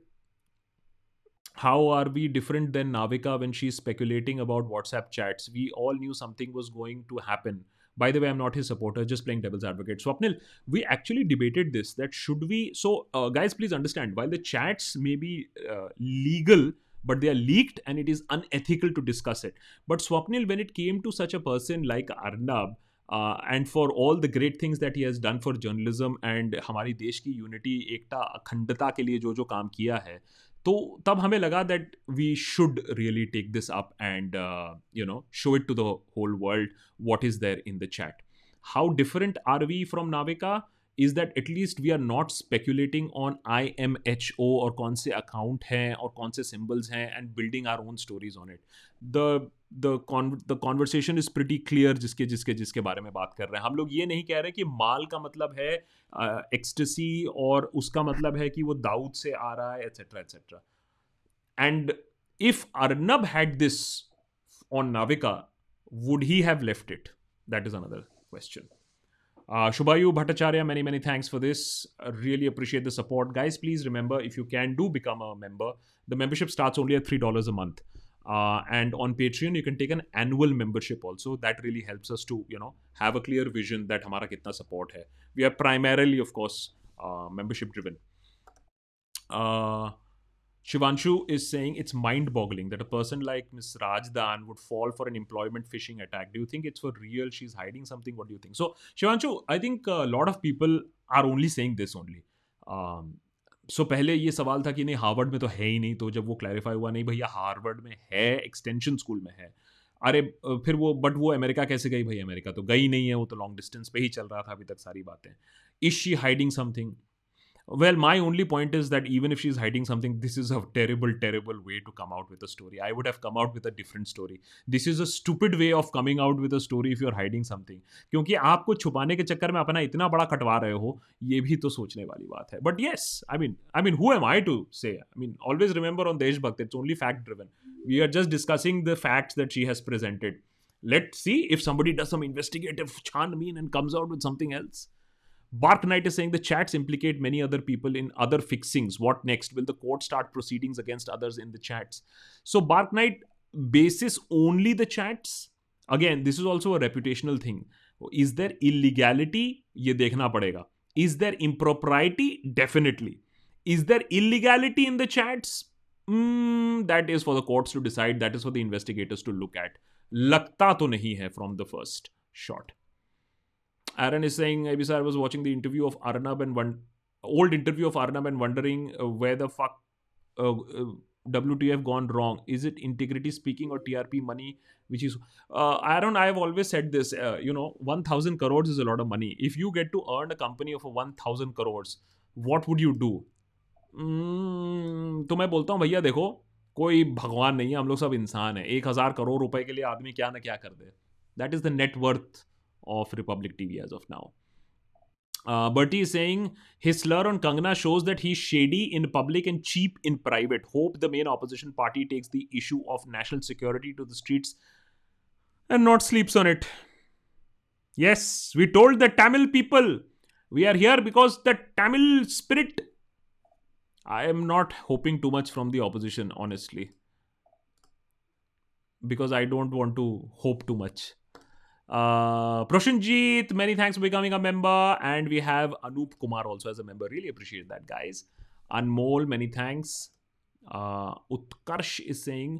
how are we different than Navika when she's speculating about WhatsApp chats? We all knew something was going to happen. By the way, I'm not his supporter, just playing devil's advocate. Swapnil, we actually debated this, that should we... So, uh, guys, please understand, while the chats may be uh, legal, but they are leaked and it is unethical to discuss it. But Swapnil, when it came to such a person like Arnab, uh, and for all the great things that he has done for journalism and हमारी देश की unity, एकता, अखंडता के लिए जो जो काम किया है, तो तब हमें लगा that we should really take this up and uh, you know, show it to the whole world what is there in the chat. How different are we from Navika is that at least we are not speculating on I M H O or कौन से account हैं और कौन से symbols हैं and building our own stories on it. The the con- the conversation is pretty clear जिसके जिसके जिसके बारे में बात कर रहे हैं. हम लोग ये नहीं कह रहे कि माल का मतलब है एक्सटेसी uh, और उसका मतलब है कि वो दाऊद से आ रहा है, etcetera etcetera. And if Arnab had this on Navika, would he have left it? That is another question. Uh, Shubhayu Bhattacharya, many, many thanks for this. I really appreciate the support. Guys, please remember, if you can, do become a member. The membership starts only at three dollars a month. Uh, and on Patreon, you can take an annual membership also. That really helps us to, you know, have a clear vision that हमारा कितना support है. We are primarily, of course, uh, membership driven. Uh, Shivanshu is saying it's mind-boggling that a person like Miz Razdan would fall for an employment phishing attack. Do you think it's for real? She's hiding something? What do you think? So, Shivanshu, I think a lot of people are only saying this only. Um, so so, पहले ये सवाल था कि नहीं हार्वर्ड में तो है ही नहीं, तो जब वो क्लैरिफाई हुआ नहीं भैया हार्वर्ड में है, एक्सटेंशन स्कूल में है, अरे फिर वो बट वो अमेरिका कैसे गई भाई, अमेरिका तो गई नहीं है, वो तो लॉन्ग डिस्टेंस पे ही चल रहा था अभी तक सारी बातें. Is she hiding something? Well my only point is that even if she is hiding something, this is a terrible terrible way to come out with a story. I would have come out with a different story. This is a stupid way of coming out with a story if you are hiding something, क्योंकि आपको छुपाने के चक्कर में अपना इतना बड़ा कटवा रहे हो, ये भी तो सोचने वाली बात है. But yes I mean I mean who am I to say, I mean always remember on Deshbhakt it's only fact driven. We are just discussing the facts that she has presented. Let's see if somebody does some investigative chanmeen and comes out with something else. Bark Knight is saying the chats implicate many other people in other fixings. What next? Will the court start proceedings against others in the chats? So Bark Knight bases only the chats. Again, this is also a reputational thing. Is there illegality? Ye dekhna padega. Is there impropriety? Definitely. Is there illegality in the chats? Mm, that is for the courts to decide. That is for the investigators to look at. Lagta to nahi hai from the first shot. Aaron is saying, "Abi sir, I was watching the interview of Arnab and one old interview of Arnab and wondering uh, where the fuck uh, uh, W T F gone wrong. Is it integrity speaking or T R P money? Which is uh, Aaron. I have always said this. Uh, you know, one thousand crores is a lot of money. If you get to earn a company of a one thousand crores, what would you do?" Hmm, तो मैं बोलता हूँ भैया देखो कोई भगवान नहीं है, हम लोग सब इंसान है. एक हज़ार करोड़ रुपए के लिए आदमी क्या ना क्या कर दे. That is the net worth of Republic TV as of now. But he saying his slur on Kangana shows that he shady in public and cheap in private. Hope the main opposition party takes the issue of national security to the streets and not sleeps on it. Yes we told the Tamil people we are here because the Tamil spirit. I am not hoping too much from the opposition, honestly, because I don't want to hope too much. Uh, Prashanjit, many thanks for becoming a member, and we have Anup Kumar also as a member. Really appreciate that, guys. Anmol, many thanks. Uh, Utkarsh is saying,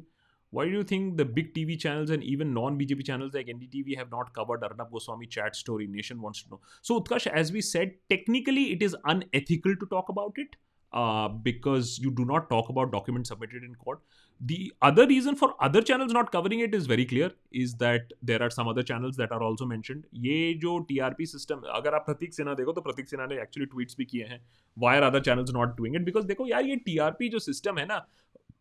"Why do you think the big T V channels and even non-B J P channels like N D T V have not covered Arnab Goswami chat story? Nation wants to know." So, Utkarsh, as we said, technically it is unethical to talk about it. Uh, because you do not talk about documents submitted in court. The other reason for other channels not covering it is very clear, is that there are some other channels that are also mentioned. ये जो T R P system, अगर आप प्रतीक सेना देखो तो प्रतीक सेना ने actually tweets भी किए हैं. Why are other channels not doing it? Because देखो यार ये T R P जो system है ना,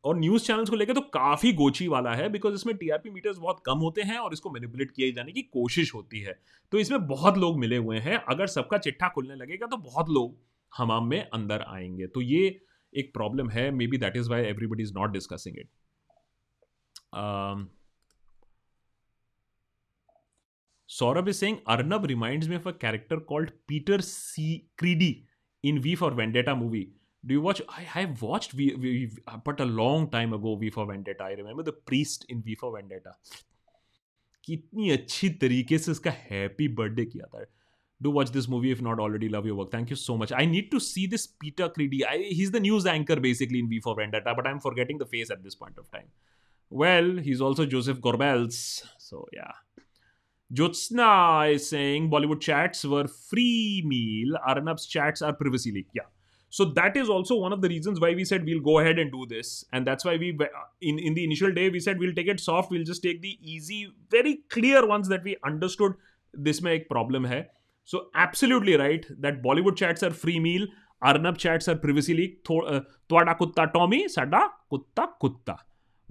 और न्यूज़ चैनल्स को लेकर तो काफ़ी गोची वाला है, बिकॉज इसमें टीआरपी मीटर्स बहुत कम होते हैं और इसको मैनिपुलेट किए जाने की कोशिश होती है. तो इसमें बहुत लोग मिले हुए हैं. अगर सबका चिट्ठा खुलने लगेगा तो बहुत लोग हमाम में अंदर आएंगे. तो ये एक प्रॉब्लम है. Maybe that is why everybody is not discussing it. Saurabh is saying Arnab reminds me of a character called Peter C Creedy in V for Vendetta movie. Do you watch? I have watched V but a long time ago. V for Vendetta, I remember the priest in V for Vendetta. कितनी अच्छी तरीके से इसका हैप्पी बर्थडे किया था. Do watch this movie if not already. Love your work. Thank you so much. I need to see this Peter Creedy. I, he's the news anchor basically in V for Vendetta, but I'm forgetting the face at this point of time. Well, he's also Joseph Goebbels. So yeah. Jyotsna is saying Bollywood chats were free meal. Arnab's chats are privacy leak. Yeah. So that is also one of the reasons why we said we'll go ahead and do this. And that's why we, in, in the initial day, we said we'll take it soft. We'll just take the easy, very clear ones that we understood. This mein ek problem hai. So absolutely right that Bollywood chats are free meal, Arnab chats are privacy leak. Twada kutta Tommy, sada kutta kutta.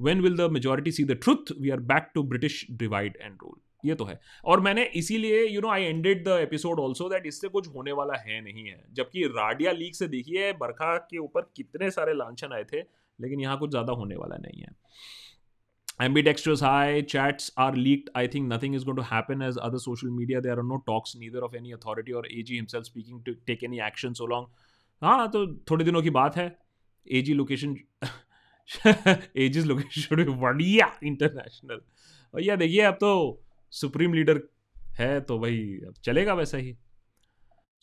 When will the majority see the truth? We are back to British divide and rule. ये तो है. और मैंने इसीलिए you know I ended the episode also that इससे कुछ होने वाला है नहीं है. जबकि राडिया लीक से देखिए बरखा के ऊपर कितने सारे लांछन आए थे, लेकिन यहाँ कुछ ज़्यादा होने वाला नहीं है. Ambidextrous, high chats are leaked. I think nothing is going to happen as other social media. There are no talks, neither of any authority or A G himself speaking to take any action so long. हाँ तो थोड़े दिनों की बात है. A G location, A G's location should be बढ़िया international. और यह देखिए अब तो supreme leader है तो भाई अब चलेगा वैसा ही.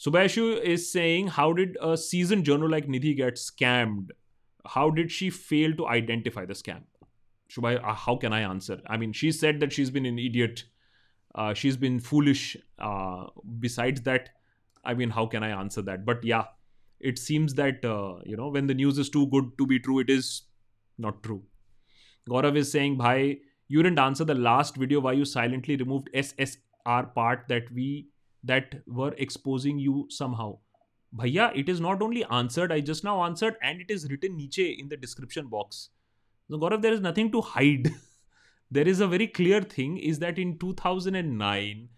Subhashu is saying, how did a seasoned journal like Nidhi get scammed? How did she fail to identify the scam? Shubhai, how can I answer? I mean, she said that she's been an idiot. Uh, she's been foolish. Uh, besides that, I mean, how can I answer that? But yeah, it seems that, uh, you know, when the news is too good to be true, it is not true. Gaurav is saying, bhai, you didn't answer the last video why you silently removed S S R part that we, that were exposing you somehow. Bhaiya, it is not only answered, I just now answered, and it is written niche in the description box. So Gaurav, there is nothing to hide. There is a very clear thing, is that in two thousand nine,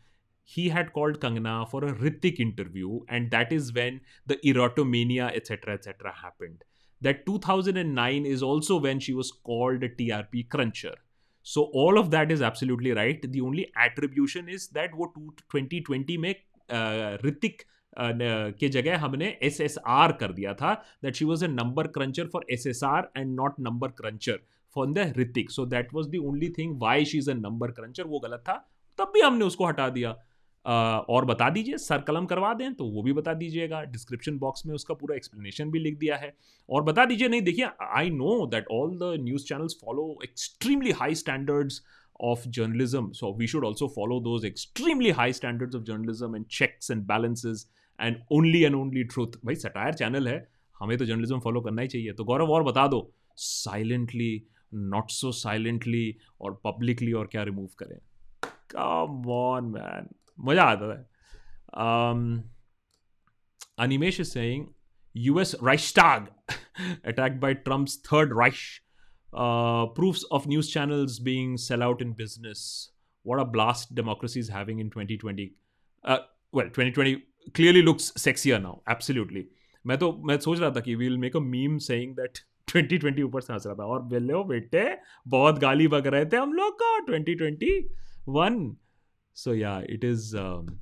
he had called Kangana for a Hrithik interview, and that is when the erotomania, et cetera, et cetera happened. That two thousand nine is also when she was called a T R P cruncher. So all of that is absolutely right. The only attribution is that wo twenty twenty mein uh, Hrithik uh, ke jagah humne S S R kar diya tha, that she was a number cruncher for S S R and not number cruncher for the Hrithik. So that was the only thing why she's a number cruncher. Wo galat tha, tab bhi humne usko hata diya. Uh, और बता दीजिए, सर कलम करवा दें तो वो भी बता दीजिएगा, डिस्क्रिप्शन बॉक्स में उसका पूरा एक्सप्लेनेशन भी लिख दिया है, और बता दीजिए. नहीं देखिए, I know that all the news channels follow extremely high standards of journalism, so we should also follow those extremely high standards of journalism and checks and balances and only and only truth. भाई सटायर चैनल है, हमें तो जर्नलिज्म फॉलो करना ही चाहिए. तो गौरव और बता दो, साइलेंटली, नॉट सो साइलेंटली और पब्लिकली, और क्या रिमूव करें. कम ऑन मैन, मजा आता है. Animesh is saying U S Reichstag attacked by Trump's third Reich. Uh, proofs of news channels being sellout in business. What a blast democracy is having in twenty twenty. Uh, well, twenty twenty clearly looks sexier now. Absolutely. मैं तो मैं सोच रहा था कि we will make a meme saying that twenty twenty ऊपर से हंस रहा था, और बेलो बेटे बहुत गाली बक रहे थे हम लोग का twenty twenty-one. So yeah, it is um,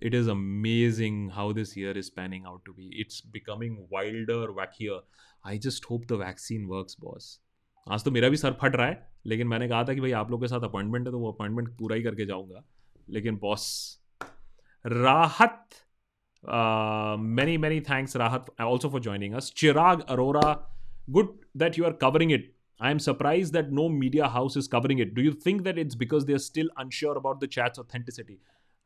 it is amazing how this year is panning out to be. It's becoming wilder, wackier. I just hope the vaccine works, boss. आज तो मेरा भी सर फट रहा है, लेकिन मैंने कहा था कि भाई आप लोगों के साथ अपॉइंटमेंट है तो वो अपॉइंटमेंट पूरा ही करके जाऊंगा. लेकिन बॉस, राहत, many many thanks राहत also for joining us. Chirag Arora, good that you are covering it. I am surprised that no media house is covering it. Do you think that it's because they are still unsure about the chat's authenticity?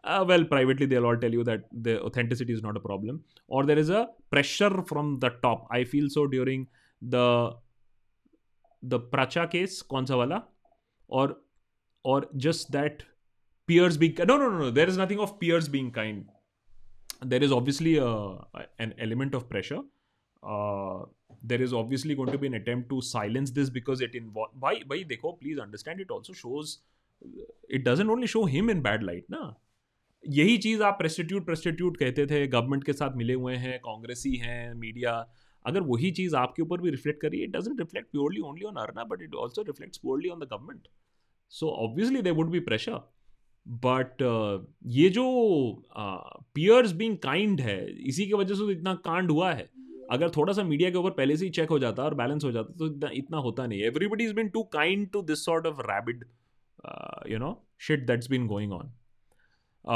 Uh, well, privately, they'll all tell you that the authenticity is not a problem. Or there is a pressure from the top. I feel so during the the Pracha case, kaun sa wala? Or, or just that peers being... No, no, no, no. There is nothing of peers being kind. There is obviously a, an element of pressure. Uh, there is obviously going to be an attempt to silence this because it involves... Bhai, bhai, dekho, please understand, it also shows... It doesn't only show him in bad light, na? यही चीज़ आप प्रस्टिट्यूट प्रस्टिट्यूट कहते थे, गवर्नमेंट के साथ मिले हुए हैं, कांग्रेसी हैं, मीडिया, अगर वही चीज़ आपके ऊपर भी रिफ्लेक्ट करिए, it doesn't reflect purely only on Arnab, but it also reflects purely on the government. So obviously there would be pressure, but ये जो पियर्स बीइंग काइंड है, इसी की वजह से तो इतना कांड हुआ है. अगर थोड़ा सा मीडिया के ऊपर पहले से ही चेक हो जाता और बैलेंस हो जाता तो इतना, इतना होता नहीं. Everybody is been too kind to this sort of rabid you know shit that's been going on.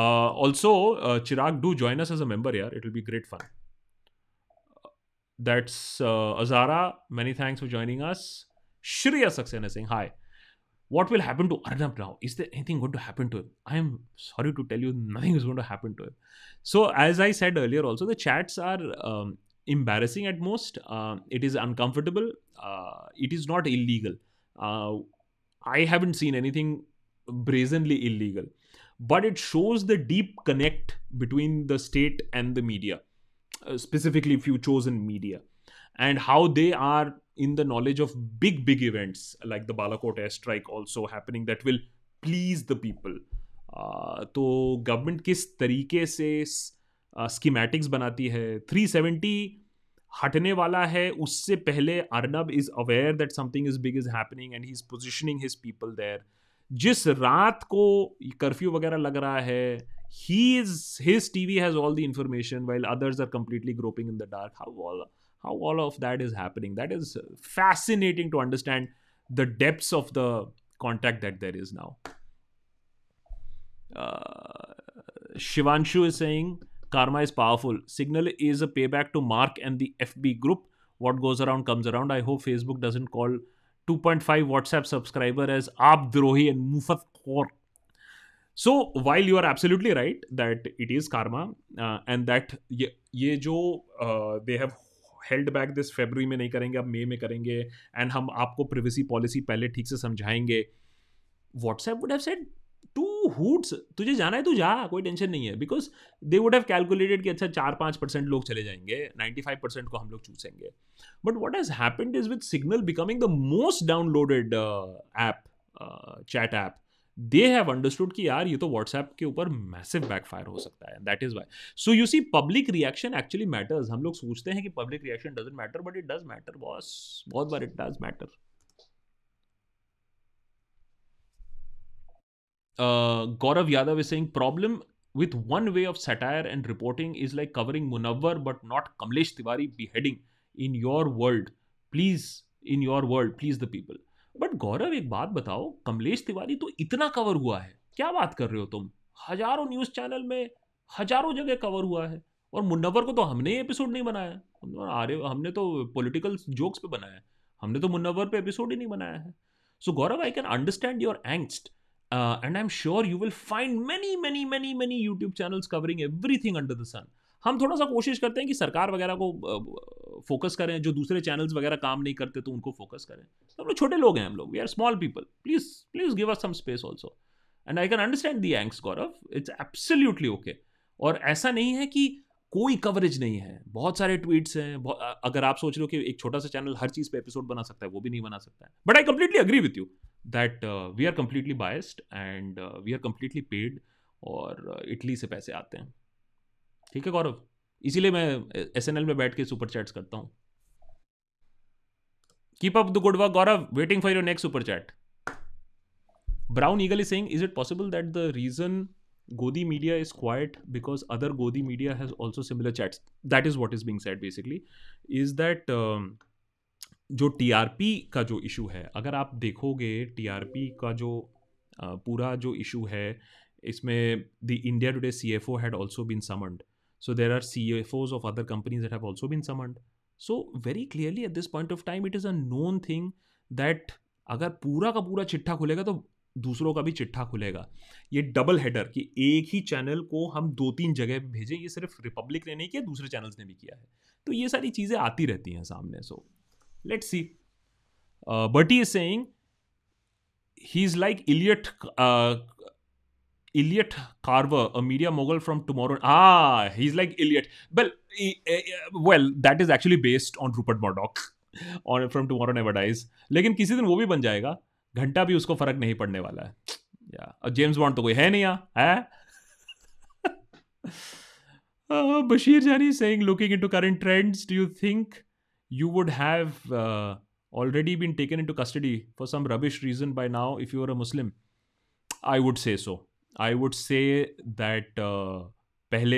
Also Chirag, do join us as a member यार, it will be great fun. That's अजारा, many thanks for joining us. Shreya Saxena Singh, hi, what will happen to Arnab now? Is there anything going to happen to him? I am sorry to tell you, nothing is going to happen to him. So as I said earlier also, the chats are um, embarrassing at most. Uh, it is uncomfortable. Uh, it is not illegal. Uh, I haven't seen anything brazenly illegal. But it shows the deep connect between the state and the media, uh, specifically few chosen media, and how they are in the knowledge of big, big events like the Balakot airstrike also happening that will please the people. Uh, तो government किस तरीके से स्कीमैटिक्स uh, बनाती है. three seventy हटने वाला है, उससे पहले Arnab is aware that something is big is happening and he's positioning his people there. जिस रात को कर्फ्यू वगैरह लग रहा है, he is, his T V has all the information while others are completely groping in the dark. How all, how all of that is happening. That is fascinating to understand the depths of the contact that there is now. Uh, Shivanshu is saying, karma is powerful. Signal is a payback to Mark and the F B group. What goes around comes around. I hope Facebook doesn't call two point five WhatsApp subscriber as aap drohi and mufat khor. So while you are absolutely right that it is karma uh, and that ये ये जो uh, they have held back this February में नहीं करेंगे, अब मई में करेंगे and हम आपको privacy policy पहले ठीक से समझाएंगे, WhatsApp would have said two hoots, तुझे जाना है तू जा, कोई टेंशन नहीं है, because they would have calculated कि अच्छा चार पाँच परसेंट लोग चले जाएंगे, नाइन्टी फाइव परसेंट को हम लोग चूसेंगे. But what has happened is with Signal becoming the most downloaded uh, app, uh, chat app, they have understood कि यार ये तो WhatsApp के ऊपर massive backfire हो सकता है. That is why. So you see public reaction actually matters. हम लोग सोचते हैं कि public reaction doesn't matter, but it does matter boss. बहुत बार it does matter. Uh, Gaurav Yadav is saying problem with one way of satire and reporting is like covering Munawwar but not Kamlesh Tiwari beheading. In your world, please, in your world, please the people. But Gaurav एक बात बताओ, कमलेश तिवारी तो इतना कवर हुआ है, क्या बात कर रहे हो तुम, हजारों न्यूज चैनल में हजारों जगह कवर हुआ है, और मुन्नवर को तो हमने एपिसोड नहीं बनाया, अरे हमने तो पॉलिटिकल जोक्स पे बनाया है, हमने तो मुन्नवर पे एपिसोड ही नहीं बनाया है. So Gaurav, I can understand your angst and I am sure you will find many many many many YouTube channels covering everything under the sun. हम थोड़ा सा कोशिश करते हैं कि सरकार वगैरह को फोकस करें, जो दूसरे चैनल्स वगैरह काम नहीं करते तो उनको फोकस करें. हम लोग छोटे लोग हैं, हम लोग we are small people, please please give us some space also. And I can understand the angst Gaurav, it's absolutely okay. और ऐसा नहीं है कि कोई कवरेज नहीं है, बहुत सारे ट्वीट्स हैं. अगर आप सोच रहे हो कि एक छोटा सा चैनल हर चीज़ पे एपिसोड बना सकता है, वो भी नहीं बना सकता है. But I completely agree with you that we are completely biased and we are completely paid, और इटली से पैसे आते हैं. ठीक है गौरव, इसीलिए मैं एसएनएल में बैठ के सुपर चैट्स करता हूँ. Keep up the good work Gaurav, waiting for your next super chat. Brown eagle is saying is it possible that the reason Godi media is quiet because other Godi media has also similar chats. That is what is being said basically. Is that uh, जो टीआरपी का जो इशू है, अगर आप देखोगे टीआरपी का जो uh, पूरा जो इशू है, इसमें the India Today CFO had also been summoned. So there are C F Os of other companies that have also been summoned. So very clearly at this point of time, it is a known thing that अगर पूरा का पूरा चिट्ठा खुलेगा तो दूसरों का भी चिट्ठा खुलेगा. ये डबल हेडर कि एक ही चैनल को हम दो तीन जगह पे भेजें, ये सिर्फ रिपब्लिक ने नहीं किया, दूसरे चैनल्स ने भी किया है. तो ये सारी चीज़ें आती रहती हैं सामने. So let's see. But he is saying he is like Elliot Elliot Carver, a media mogul from tomorrow. Ah, he's like Elliot. Well, he, uh, well, that is actually based on Rupert Murdoch on from Tomorrow Never Dies. लेकिन किसी दिन वो भी बन जाएगा, घंटा भी उसको फर्क नहीं पड़ने वाला है. Yeah. और जेम्स बॉन्ड तो कोई है नहीं यहाँ, है? बशीर जानी saying, looking into current trends, do you think you would have uh, already been taken into custody for some rubbish reason by now if you were a Muslim? I would say so. I would say that uh, पहले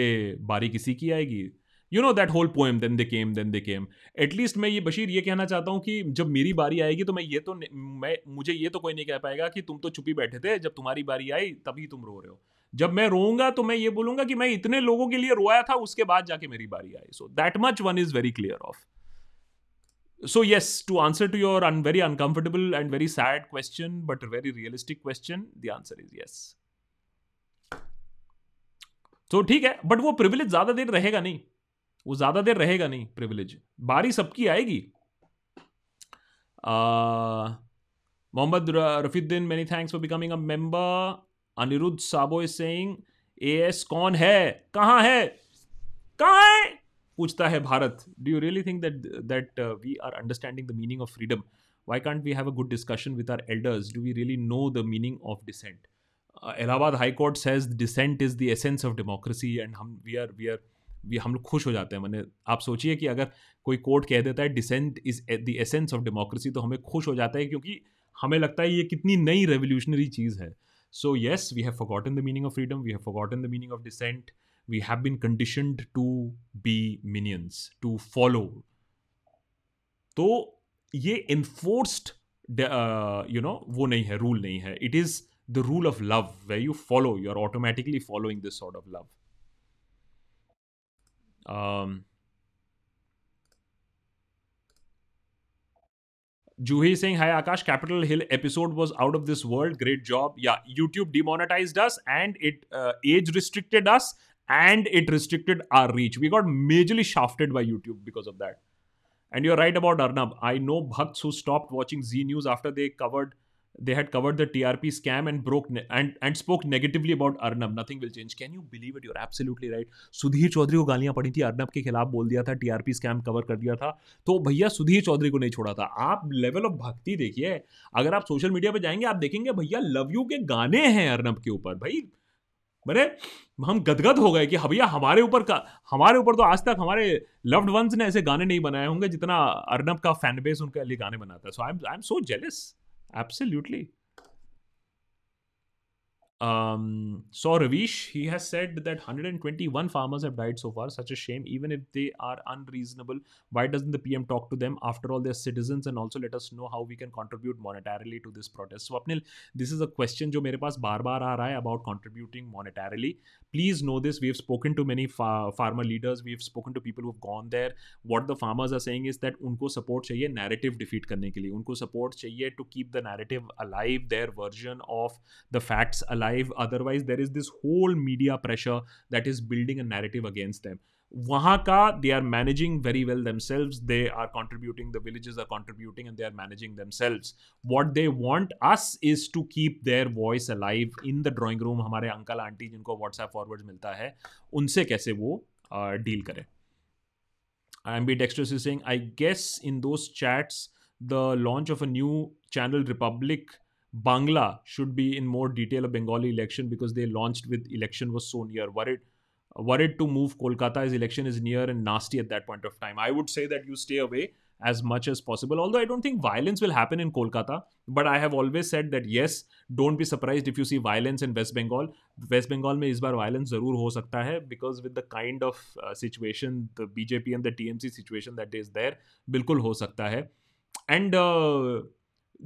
बारी किसी की आएगी. You know that whole poem, then they came, then they came. At least मैं ये बशीर ये कहना चाहता हूँ कि जब मेरी बारी आएगी तो मैं ये तो मैं मुझे ये तो कोई नहीं कह पाएगा कि तुम तो छुपी बैठे थे, जब तुम्हारी बारी आई तभी तुम रो रहे हो. जब मैं रोऊंगा तो मैं ये बोलूँगा कि मैं इतने लोगों के लिए रोया था, उसके बाद जाके मेरी बारी आई. So that much one is very clear of. So yes, to answer to your un- very uncomfortable and very sad question, but a very realistic question, the answer is yes. तो so, ठीक है, बट वो प्रिविलेज ज्यादा देर रहेगा नहीं, वो ज्यादा देर रहेगा नहीं प्रिविलेज, बारी सबकी आएगी. Mohammad Rafiuddin, many thanks for becoming a member. Aniruddh Sabo is saying as कौन है, कहाँ है, कहाँ है, पूछता है Bharat. Do you really think that that we are understanding the meaning of freedom? Why can't we have a good discussion with our elders? Do we really know the meaning of dissent? Uh, Allahabad High Court says dissent is the essence of democracy, and हम we are we are we हम लोग खुश हो जाते हैं. मैंने आप सोचिए कि अगर कोई कोर्ट कह देता है dissent is the essence of democracy, तो हमें खुश हो जाता है क्योंकि हमें लगता है ये कितनी नई revolutionary चीज़ है. So yes, we have forgotten the meaning of freedom, we have forgotten the meaning of dissent, we have been conditioned to be minions, to follow. तो ये enforced uh, you know वो नहीं है, rule नहीं है. It is the rule of love where you follow, you are automatically following this sort of love. um Juhi saying, hi Akash, Capitol Hill episode was out of this world. Great job. Yeah, YouTube demonetized us and it uh, age restricted us and it restricted our reach. We got majorly shafted by YouTube because of that. And you're right about Arnab. I know Bhakts who stopped watching Z News after they covered, they had covered the T R P scam and broke ne- and and spoke negatively about Arnab. Nothing will change. Can you believe it? You're absolutely right. Sudhir Chaudhary को गालियां पड़ी थी, Arnab के खिलाफ बोल दिया था, T R P scam cover कर दिया था, तो भैया सुधीर चौधरी को नहीं छोड़ा था। आप लेवल ऑफ भक्ति देखिए। अगर आप सोशल मीडिया पे जाएंगे आप देखेंगे भैया लव यू के गाने हैं अर्नब के ऊपर। भाई मैंने हम गदगद हो गए कि भैया हमारे ऊपर का हमारे ऊपर तो आज तक हमारे लव्ड वंस ने ऐसे गाने नहीं बनाए होंगे जितना अर्नब का फैन बेस उनके लिए गाने बनाता है। So I I am so jealous, absolutely. Um, so Ravish, he has said that one hundred twenty-one farmers have died so far. Such a shame. Even if they are unreasonable, why doesn't the P M talk to them? After all, they're citizens, and also let us know how we can contribute monetarily to this protest. So Apnil, this is a question जो मेरे पास बार बार आ रहा है about contributing monetarily. Please know this. We've spoken to many fa- farmer leaders. We've spoken to people who've gone there. What the farmers are saying is that उनको support चाहिए narrative defeat करने के लिए. उनको support चाहिए to keep the narrative alive, their version of the facts alive. Otherwise, there is this whole media pressure that is building a narrative against them. वहाँ का they are managing very well themselves. They are contributing. The villages are contributing, and they are managing themselves. What they want us is to keep their voice alive in the drawing room. हमारे अंकल आंटी जिनको WhatsApp forwards मिलता है, उनसे कैसे वो uh, deal करें? Ambidextrous is saying, I guess in those chats, the launch of a new channel, Republic Bangla, should be in more detail of Bengali election because they launched with election was so near. Worried, worried to move Kolkata as election is near and nasty at that point of time. I would say that you stay away as much as possible. Although I don't think violence will happen in Kolkata, but I have always said that yes, don't be surprised if you see violence in West Bengal. West Bengal mein is baar violence zarur ho sakta hai because with the kind of uh, situation, the B J P and the T M C situation that is there, bilkul ho sakta hai. And uh,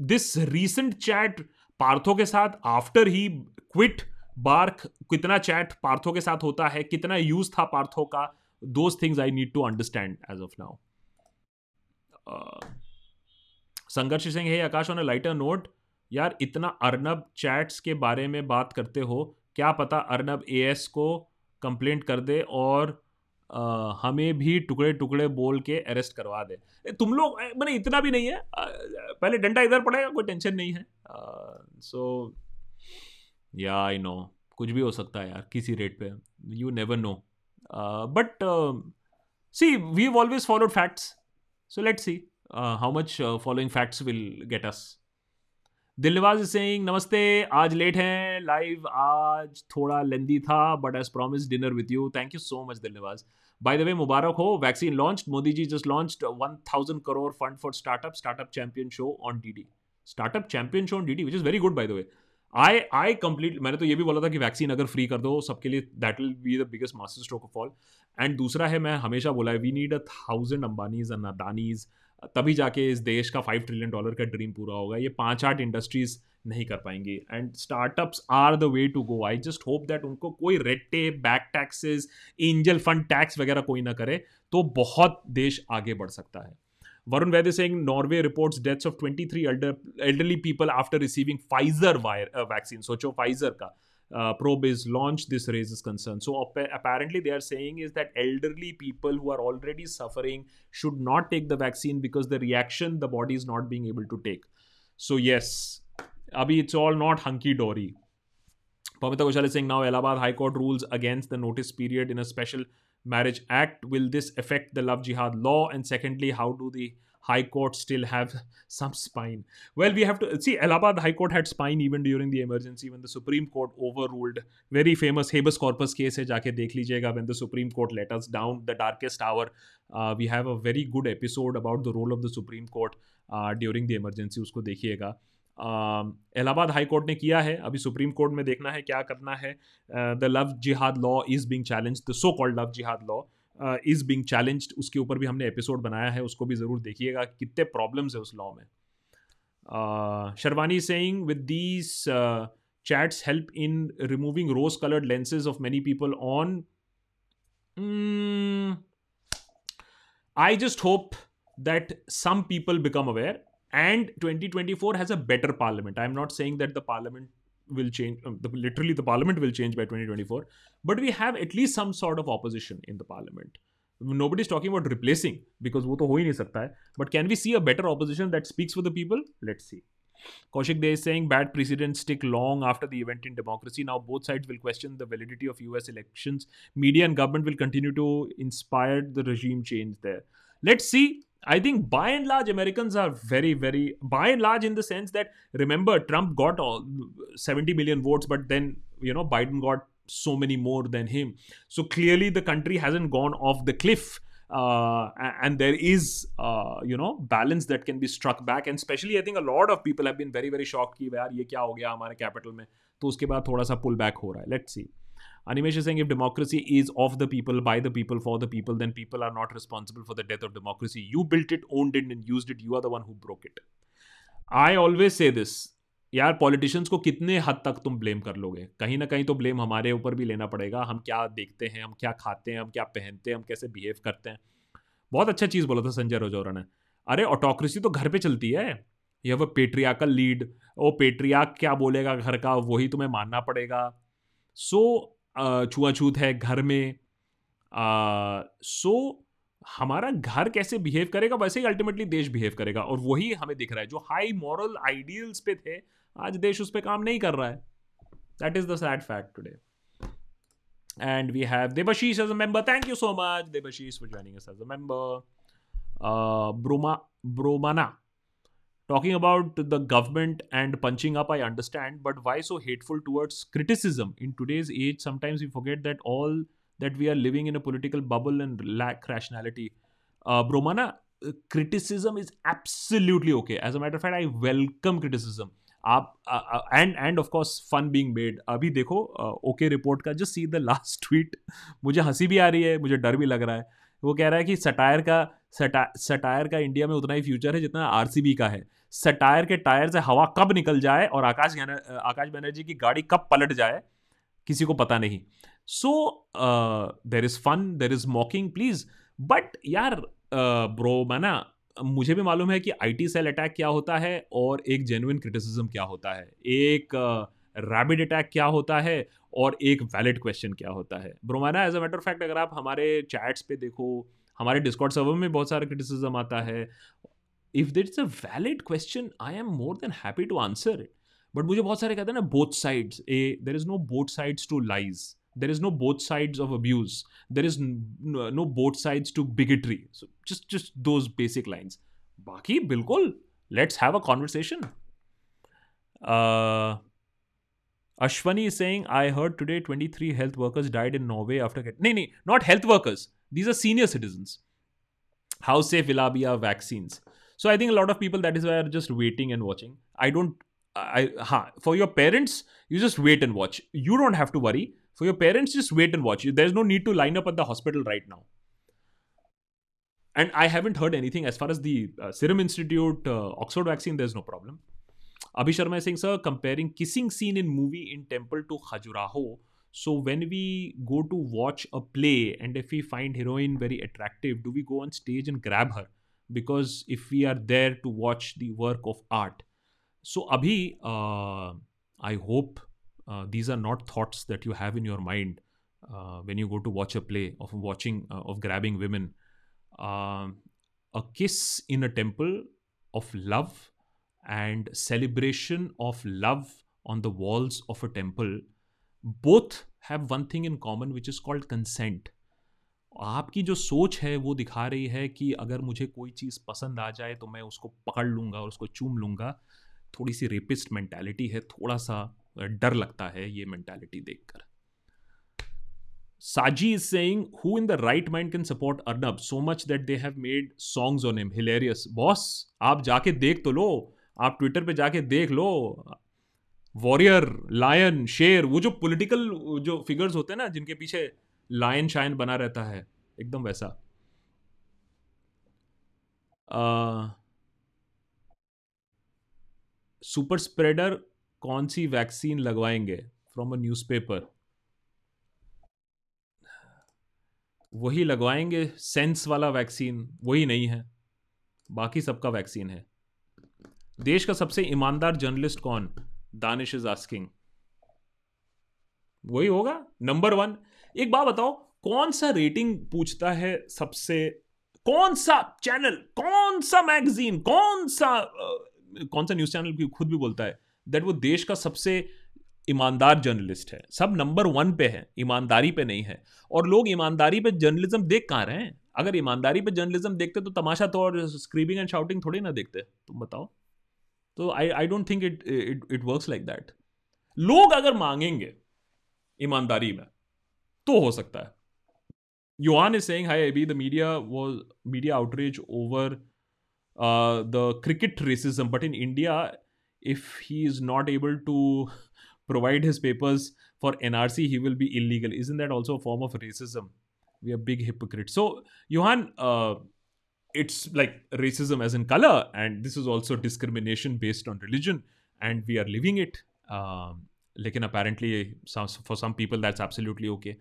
this recent chat Partho के साथ आफ्टर ही क्विट बार्क, कितना चैट पार्थो के साथ होता है, कितना यूज था पार्थो का, those things I need to understand as of now. uh, Sangharsh Singh, hey Akash on a lighter note, यार इतना अर्नब चैट्स के बारे में बात करते हो, क्या पता अर्नब एएस को कंप्लेंट कर दे और Uh, हमें भी टुकड़े टुकड़े बोल के अरेस्ट करवा दे। तुम लोग मैंने इतना भी नहीं है, पहले डंडा इधर पड़ेगा, कोई टेंशन नहीं है। सो या आई नो कुछ भी हो सकता है यार किसी रेट पे, you never know, but see we always followed facts, so let's see how much following facts will get us. Dilwaz Singh नमस्ते, आज लेट हैं, लाइव आज थोड़ा लेंदी था but as promise dinner with you. Thank you so much Dilwaz. By the way मुबारक हो, vaccine launch, Modi ji just launch one thousand crore fund for startup startup champion show on D D startup champion show on D D which is very good by the way. I I complete मैंने तो ये भी बोला था कि वैक्सीन अगर फ्री कर दो सबके लिए that will be the biggest master stroke of all. And दूसरा है, मैं हमेशा बोला है, we need a thousand Ambanis and Adanis, तभी जाके इस देश का फाइव ट्रिलियन डॉलर का ड्रीम पूरा होगा। ये पांच आठ इंडस्ट्रीज नहीं कर पाएंगी and startups are the way to go. I just hope that उनको कोई red tape, back taxes, angel fund tax वगैरह कोई ना करे तो बहुत देश आगे बढ़ सकता है। Varun Vaidya Singh, Norway reports deaths of twenty three elderly people after receiving Pfizer vaccine. सोचो फाइजर का Uh, probe is launched. This raises concern. So ap- apparently they are saying is that elderly people who are already suffering should not take the vaccine because the reaction the body is not being able to take. So yes, abhi it's all not hunky-dory. Pamita Goshal is saying now Allahabad High Court rules against the notice period in a special marriage act. Will this affect the love jihad law? And secondly, how do the High Court still have some spine? Well, we have to see, Allahabad High Court had spine even during the emergency when the Supreme Court overruled very famous habeas corpus case. Hai jaake dekh lijiyega when the Supreme Court let us down the darkest hour. Uh, we have a very good episode about the role of the Supreme Court uh, during the emergency. Usko dekhiyega. Allahabad High Court ने किया है, अभी सुप्रीम कोर्ट में देखना है क्या करना है। द लव जिहाद law is being challenged, the so called love जिहाद लॉ इज़ बीइंग चैलेंज्ड। उसके ऊपर भी हमने एपिसोड बनाया है, उसको भी ज़रूर देखिएगा, कितने प्रॉब्लम्स है उस लॉ में। Sharvani saying with these chats help in removing rose coloured lenses of many people on. I just hope that some people become aware And twenty twenty-four has a better parliament. I'm not saying that the parliament will change, um, the, literally the parliament will change by twenty twenty-four, but we have at least some sort of opposition in the parliament. Nobody's talking about replacing, because वो तो हो ही नहीं सकता है. But can we see a better opposition that speaks for the people? Let's see. Kaushik Dey is saying bad precedents stick long after the event in democracy. Now both sides will question the validity of U S elections. Media and government will continue to inspire the regime change there. Let's see. I think by and large Americans are very, very, by and large in the sense that, remember, Trump got all seventy million votes, but then, you know, Biden got so many more than him. So clearly the country hasn't gone off the cliff. Uh, and there is, uh, you know, balance that can be struck back. And especially I think a lot of people have been very, very shocked कि यार ये क्या हो गया हमारे capital में. तो उसके बाद थोड़ा सा pull back हो रहा है. Let's see. Animesh is saying if democracy is of the people, by the people, for the people, then people are not responsible for the death of democracy. You built it, owned it and used it. You are the one who broke it. I always say this. यार पॉलिटिशियंस को कितने हद तक तुम ब्लेम कर लोगे? कहीं ना कहीं तो ब्लेम हमारे ऊपर भी लेना पड़ेगा. हम क्या देखते हैं, हम क्या खाते हैं, हम क्या पहनते हैं, हम कैसे बिहेव करते हैं. बहुत अच्छा चीज़ बोला था संजय राजौरा ने. अरे ऑटोक्रेसी तो घर पे चलती है. यह वो पेट्रियार्कल लीड, वो पेट्रियार्क क्या बोलेगा घर का वही तुम्हें मानना पड़ेगा. सो छुआछूत है घर में. सो हमारा घर कैसे बिहेव करेगा वैसे ही अल्टीमेटली देश बिहेव करेगा. और वही हमें दिख रहा है. जो हाई मॉरल आइडियल्स पे थे आज देश उस पर काम नहीं कर रहा है. That is the sad fact today. And we have Debashish as a member. Thank you so much Debashish for joining us as a member. ब्रोमा ब्रोमाना talking about the government and punching up. I understand but why so hateful towards criticism in today's age. Sometimes we forget that all that we are living in a political bubble and lack rationality. Uh, Bromana, uh, criticism is absolutely okay. As a matter of fact, I welcome criticism. Aap, uh, uh, and and of course, fun being made. अभी देखो, uh, okay report का just see the last tweet. मुझे हंसी भी आ रही है, मुझे डर भी लग रहा है. वो कह रहा है कि सटायर का सटा सटायर का इंडिया में उतना ही फ्यूचर है जितना आरसीबी का है. सटायर के टायर से हवा कब निकल जाए और आकाश आकाश बनर्जी की गाड़ी कब पलट जाए किसी को पता नहीं. So, uh, there is fun, there is mocking, please. But, यार, uh, bro, माना, मुझे भी मालूम है कि I T cell attack क्या होता है और एक genuine criticism क्या होता है. एक uh, rabid attack क्या होता है और एक valid question क्या होता है. Bro, माना, as a matter of fact, अगर आप हमारे chats पे देखो, हमारे Discord server में बहुत सारा criticism आता है. If there is a valid question, I am more than happy to answer it. But मुझे बहुत सारे कहते हैं ना, both sides. A, there is no both sides to lies. There is no both sides of abuse. There is no, no both sides to bigotry. So just, just those basic lines. Baki, bilkul, let's have a conversation. Uh, Ashwani is saying, I heard today twenty-three health workers died in Norway after getting... No, no, not health workers. These are senior citizens. How safe will be our vaccines? So I think a lot of people, that is why, are just waiting and watching. I don't... I, ha, for your parents, you just wait and watch. You don't have to worry. For your parents, just wait and watch. There's no need to line up at the hospital right now. And I haven't heard anything as far as the uh, Serum Institute, uh, Oxford vaccine, there's no problem. Abhi Sharma is saying, sir, comparing kissing scene in movie in temple to Khajuraho. So when we go to watch a play and if we find heroine very attractive, do we go on stage and grab her? Because if we are there to watch the work of art. So Abhi, uh, I hope... Uh, these are not thoughts that you have in your mind uh, when you go to watch a play of watching, uh, of grabbing women. Uh, a kiss in a temple of love and celebration of love on the walls of a temple, both have one thing in common which is called consent. आपकी जो सोच है वो दिखा रही है कि अगर मुझे कोई चीज़ पसंद आ जाए तो मैं उसको पकड़ लूँगा और उसको चूम लूँगा. थोड़ी सी रेपिस्ट मेंटालिटी है, थोड़ा सा डर लगता है ये मेंटालिटी देखकर. Saji is saying, who in the right mind can support Arnab so much that they have made songs on him? Hilarious. Boss, आप जाके देख तो लो. आप ट्विटर पे जाके देख लो. वॉरियर, लायन, शेर, वो जो पॉलिटिकल जो फिगर्स होते हैं ना जिनके पीछे लायन शायन बना रहता है, एकदम वैसा. आ, सुपर स्प्रेडर कौन सी वैक्सीन लगवाएंगे? From a newspaper. वही लगवाएंगे सेंस वाला वैक्सीन. वही नहीं है, बाकी सबका वैक्सीन है. देश का सबसे ईमानदार जर्नलिस्ट कौन? Danish is asking. वही होगा नंबर वन. एक बात बताओ, कौन सा रेटिंग पूछता है सबसे, कौन सा चैनल, कौन सा मैगजीन, कौन सा कौन सा न्यूज चैनल भी खुद भी बोलता है दैट वो देश का सबसे ईमानदार जर्नलिस्ट है? सब नंबर वन पे है, ईमानदारी पे नहीं है. और लोग ईमानदारी पे जर्नलिज्म देख कहाँ रहे हैं? अगर ईमानदारी पे जर्नलिज्म देखते तो तमाशा तो और स्क्रीमिंग एंड शाउटिंग थोड़ी ना देखते. तुम बताओ. तो I I don't think it it it works like that. लोग अगर मांगेंगे ईमानदारी में तो हो सकता है. Yohan is saying, hi Abhi, the media was media outrage over uh, the cricket racism. But in India, if he is not able to provide his papers for N R C, he will be illegal. Isn't that also a form of racism? We are big hypocrites. So Yohan, uh, it's like racism as in color, and this is also discrimination based on religion, and we are living it. Um, like, and apparently, some, for some people, that's absolutely okay.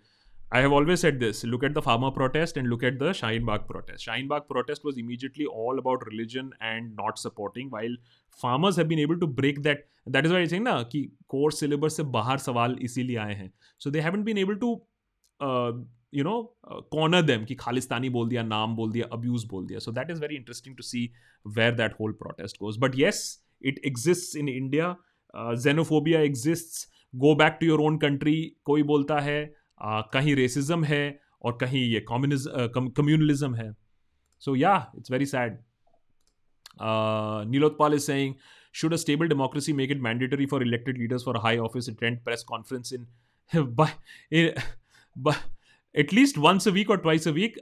I have always said this. Look at the farmer protest and look at the Shaheen Bagh protest. Shaheen Bagh protest was immediately all about religion and not supporting, while farmers have been able to break that. That is why I saying na ki core syllabus se bahar sawal isliye aaye hain. So they haven't been able to, uh, you know, uh, corner them ki Khalistani bol diya, naam bol diya, abuse bol diya. So that is very interesting to see where that whole protest goes. But yes, it exists in India. Uh, xenophobia exists. Go back to your own country. Koi bolta hai. Uh, कहीं रेसिज्म है और कहीं ये कम्युनिज्म कम्युनलिज्म है. So yeah it's very sad. Nilotpal is saying, should a stable democracy make it mandatory for elected leaders for high office attend press conference in at least once a week और twice a week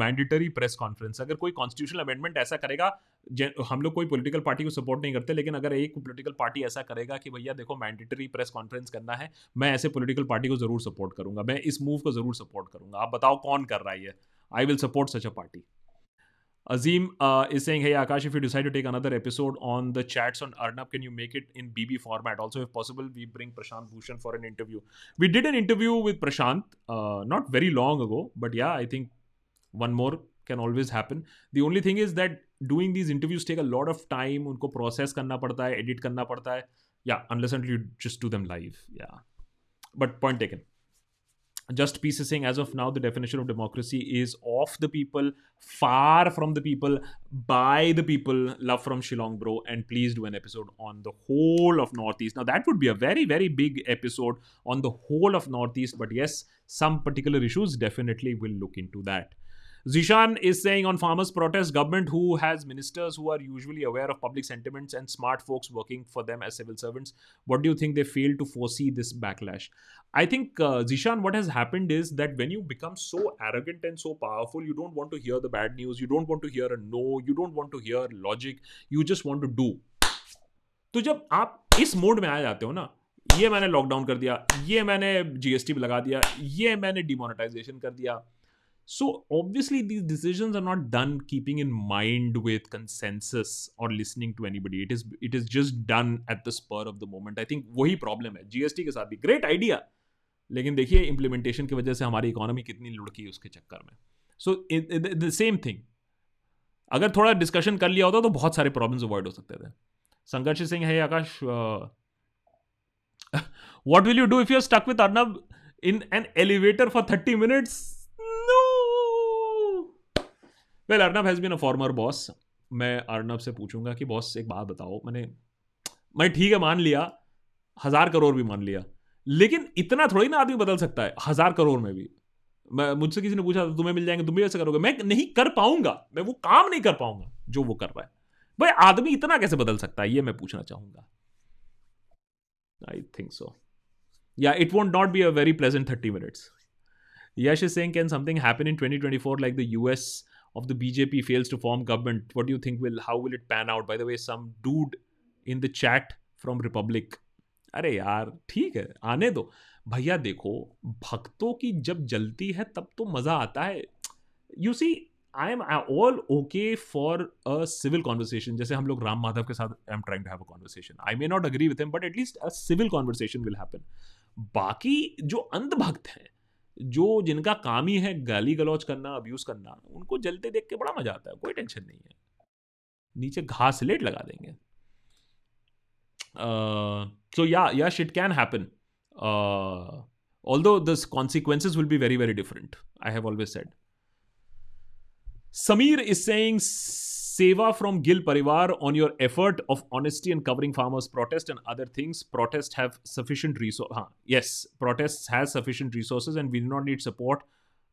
mandatory press conference. अगर कोई कॉन्स्टिट्यूशनल अमेंडमेंट ऐसा करेगा, हम लोग कोई पॉलिटिकल पार्टी को सपोर्ट नहीं करते, लेकिन अगर एक पॉलिटिकल पार्टी ऐसा करेगा कि भैया देखो मैंडेटरी प्रेस कॉन्फ्रेंस करना है, मैं ऐसे पॉलिटिकल पार्टी को जरूर सपोर्ट करूंगा, मैं इस मूव को जरूर सपोर्ट करूंगा. आप बताओ कौन कर रहा है ये? I will support such a party. Azeem is saying, hey Akash, if you decide to take another episode on the chats on Arnab, can you make it in BB format? Also if possible we bring Prashant Bhushan for an interview. We did an interview with Prashant not very long ago, but yeah I think one more can always happen. The only thing is that doing these interviews take a lot of time, उनको process करना पड़ता है, edit करना पड़ता है, yeah, unless until you just do them live, yeah. But point taken. Just Peace is saying, as of now, the definition of democracy is of the people, far from the people, by the people. Love from Shillong, bro, and please do an episode on the whole of Northeast. Now that would be a very, very big episode on the whole of Northeast, but yes, some particular issues definitely will look into that. Zishan is saying, on farmers' protest, government who has ministers who are usually aware of public sentiments and smart folks working for them as civil servants, what do you think they failed to foresee this backlash? I think, uh, Zishan, what has happened is that when you become so arrogant and so powerful, you don't want to hear the bad news, you don't want to hear a no, you don't want to hear logic, you just want to do. तो जब आप इस मोड में आ जाते हो ना, ये मैंने लॉकडाउन कर दिया, ये मैंने जीएसटी लगा दिया, ये मैंने डिमोनेटाइजेशन कर दिया. So obviously these decisions are not done keeping in mind with consensus or listening to anybody. It is it is just done at the spur of the moment. I think वही problem है G S T के साथ भी. Great idea, लेकिन देखिए implementation की वजह से हमारी economy कितनी लुढ़की उसके चक्कर में. So it, it, the same thing. अगर थोड़ा discussion कर लिया होता तो बहुत सारे problems avoid हो सकते थे. Sangharsh Singh, hey Akash, uh, what will you do if you are stuck with Arnab in an elevator for thirty minutes? Well, Arnab has been a former boss. मैं अर्नब से पूछूंगा कि बॉस एक बात बताओ, मैंने मैं ठीक है मान लिया, हज़ार करोड़ भी मान लिया, लेकिन इतना थोड़ी ना आदमी बदल सकता है. हज़ार करोड़ में भी मैं, मुझसे किसी ने पूछा तुम्हें मिल जाएंगे, तुम भी ऐसे करोगे? मैं नहीं कर पाऊंगा, मैं वो काम नहीं कर पाऊंगा जो वो कर रहा है. भाई आदमी इतना कैसे बदल सकता है, ये मैं पूछना चाहूंगा. आई think so yeah it won't not be a very pleasant thirty minutes. Yash is saying, can something happen in twenty twenty four like the US of the B J P fails to form government? What do you think will, how will it pan out? By the way, some dude in the chat from Republic. अरे यार ठीक है, आने दो भैया. देखो, भक्तों की जब जलती है तब तो मज़ा आता है. You see, I am all okay for a civil conversation. जैसे हम लोग राम माधव के साथ I'm trying to have a conversation. I may not agree with him, but at least a civil conversation will happen. बाकी जो अंधभक्त हैं, जो जिनका काम ही है गाली गलौज करना, अब्यूज करना, उनको जलते देख के बड़ा मजा आता है. कोई टेंशन नहीं है, नीचे घास लेट लगा देंगे. Uh, so yeah, yeah, shit can happen. Uh, although the consequences will be very, very different. I have always said. Sameer is saying, Seva from Gil Parivar on your effort of honesty and covering farmers' protest and other things. Protest have sufficient resources. Huh. Yes, protests has sufficient resources and we do not need support.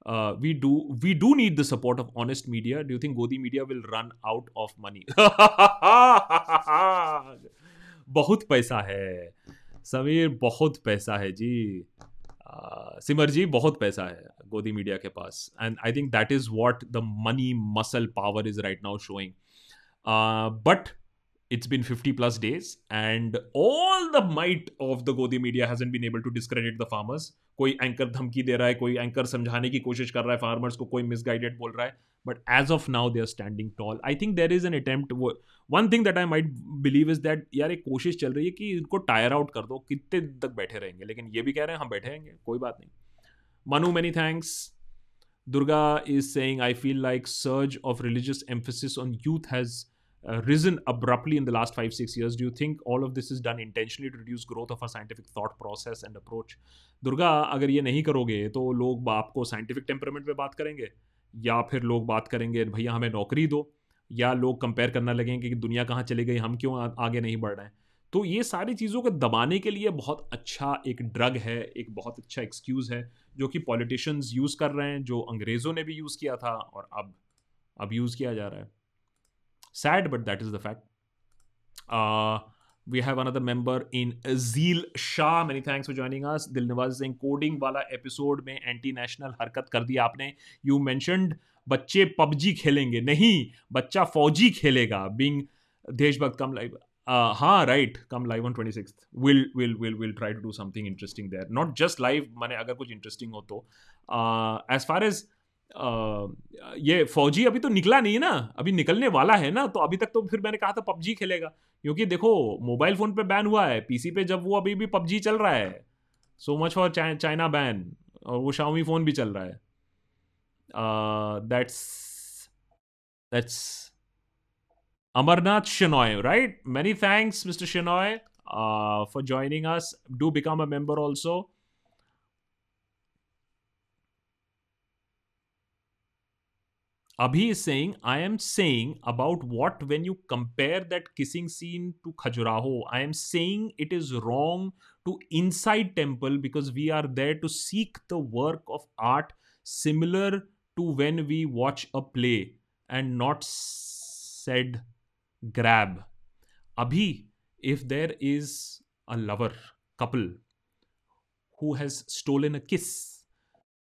Uh, we do we do need the support of honest media. Do you think Godi media will run out of money? बहुत पैसा है समीर, बहुत पैसा है जी. Uh, Simar ji, बहुत पैसा है Godi media के पास, and I think that is what the money muscle power is right now showing. Uh, but it's been fifty plus days, and all the might of the Godi media hasn't been able to discredit the farmers. कोई anchor धमकी दे रहा है, कोई anchor समझाने की कोशिश कर रहा है farmers को, कोई misguided बोल रहा है. But as of now, they are standing tall. I think there is an attempt. One thing that I might believe is that यार एक कोशिश चल रही है कि इनको tire out कर दो, कितने तक बैठे रहेंगे. लेकिन ये भी कह रहे हैं हम बैठे रहेंगे, कोई बात नहीं. Manu, many thanks. Durga is saying, I feel like surge of religious emphasis on youth has uh, risen abruptly in the last five, six years. Do you think all of this is done intentionally to reduce growth of our scientific thought process and approach? Durga, अगर ये नहीं करोगे तो लोग आपको scientific temperament पे बात करेंगे, या फिर लोग बात करेंगे भैया हमें नौकरी दो, या लोग कंपेयर करना लगेंगे कि दुनिया कहाँ चली गई, हम क्यों आगे नहीं बढ़ रहे हैं. तो ये सारी चीज़ों को दबाने के लिए बहुत अच्छा एक ड्रग है, एक बहुत अच्छा एक्सक्यूज़ है, जो कि पॉलिटिशियंस यूज़ कर रहे हैं, जो अंग्रेज़ों ने भी यूज़ किया था और अब अब यूज़ किया जा रहा है. Sad but that is the fact. We have another member in Azeel Shah. Many thanks for joining us. Dilnawaz saying, coding वाला episode में anti-national हरकत कर दी आपने. You mentioned बच्चे पबजी खेलेंगे, नहीं बच्चा फौजी खेलेगा. Being देशभक्त come live. Uh, हाँ right, come live on twenty-sixth. We'll will will will try to do something interesting there. Not just live, माने अगर कुछ interesting हो तो. Uh, as far as Uh, ये फौजी अभी तो निकला नहीं ना, अभी निकलने वाला है ना, तो अभी तक तो फिर मैंने कहा था पबजी खेलेगा, क्योंकि देखो मोबाइल फ़ोन पे बैन हुआ है, पीसी पे जब वो अभी भी पबजी चल रहा है. So much for China ban. और वो शाओमी फ़ोन भी चल रहा है. That's that's Amarnath Shenoy, right. Many thanks mister Shenoy for joining us. Do become a member also. Abhi is saying, I am saying about what when you compare that kissing scene to Khajuraho. I am saying it is wrong to incite temple because we are there to seek the work of art similar to when we watch a play and not said grab. Abhi, if there is a lover, couple who has stolen a kiss,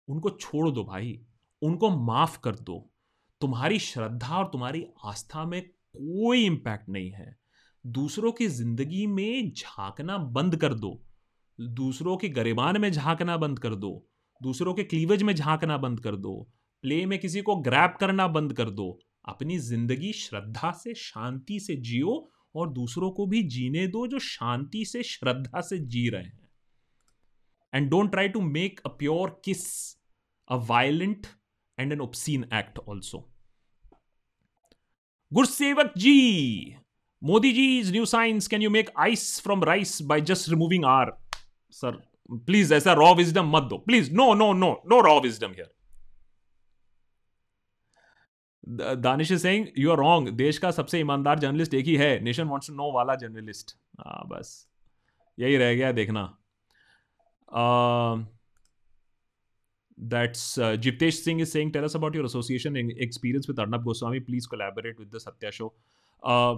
unko छोड़ दो भाई, उनको माफ कर दो. तुम्हारी श्रद्धा और तुम्हारी आस्था में कोई इम्पैक्ट नहीं है. दूसरों की जिंदगी में झांकना बंद कर दो, दूसरों के गरिबान में झांकना बंद कर दो, दूसरों के क्लीवेज में झांकना बंद कर दो, प्ले में किसी को ग्रैब करना बंद कर दो. अपनी जिंदगी श्रद्धा से शांति से जियो और दूसरों को भी जीने दो जो शांति से श्रद्धा से जी रहे हैं. And don't try to make a pure kiss a violent and an obscene act also. Gursevak ji, Modi ji's new science, can you make ice from rice by just removing R? Sir, please, aisa raw wisdom mat do. Please, no, no, no, no raw wisdom here. Danish is saying, you are wrong. Desh ka sabse imandar journalist ek hi hai. Nation wants to know wala journalist. Ah, bas. Yahi reh gaya dekhna. Uh, That's uh, Jiptesh Singh is saying, tell us about your association and experience with Arnab Goswami. Please collaborate with the Satya Show. Uh,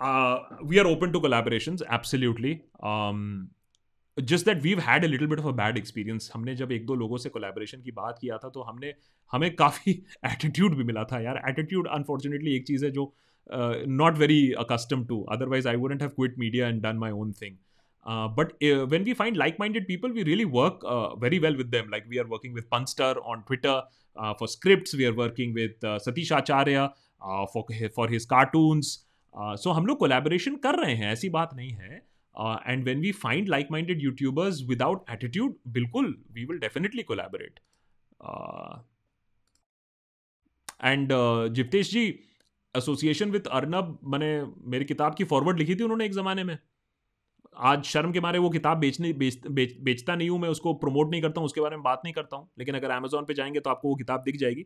uh, we are open to collaborations, absolutely. Um, just that we've had a little bit of a bad experience. हमने जब एक दो लोगों से collaboration की बात किया था तो हमने हमें काफ़ी attitude भी मिला था यार. Attitude unfortunately एक चीज़ है जो uh, not very accustomed to. Otherwise I wouldn't have quit media and done my own thing. Uh, but uh, when we find like-minded people, we really work uh, very well with them. Like we are working with Punster on Twitter uh, for scripts. We are working with uh, Satish Acharya uh, for for his cartoons. Uh, so हम लोग collaboration कर रहे हैं, ऐसी बात नहीं है. Uh, and when we find like-minded YouTubers without attitude, बिल्कुल, we will definitely collaborate. Uh, and uh, Jiptesh ji, association with Arnab, मैंने मेरी किताब की forward लिखी थी उन्होंने एक ज़माने में. आज शर्म के मारे वो किताब बेचने बेच, बेच, बेचता नहीं हूँ मैं, उसको प्रमोट नहीं करता हूँ, उसके बारे में बात नहीं करता हूँ, लेकिन अगर अमेजोन पे जाएंगे तो आपको वो किताब दिख जाएगी,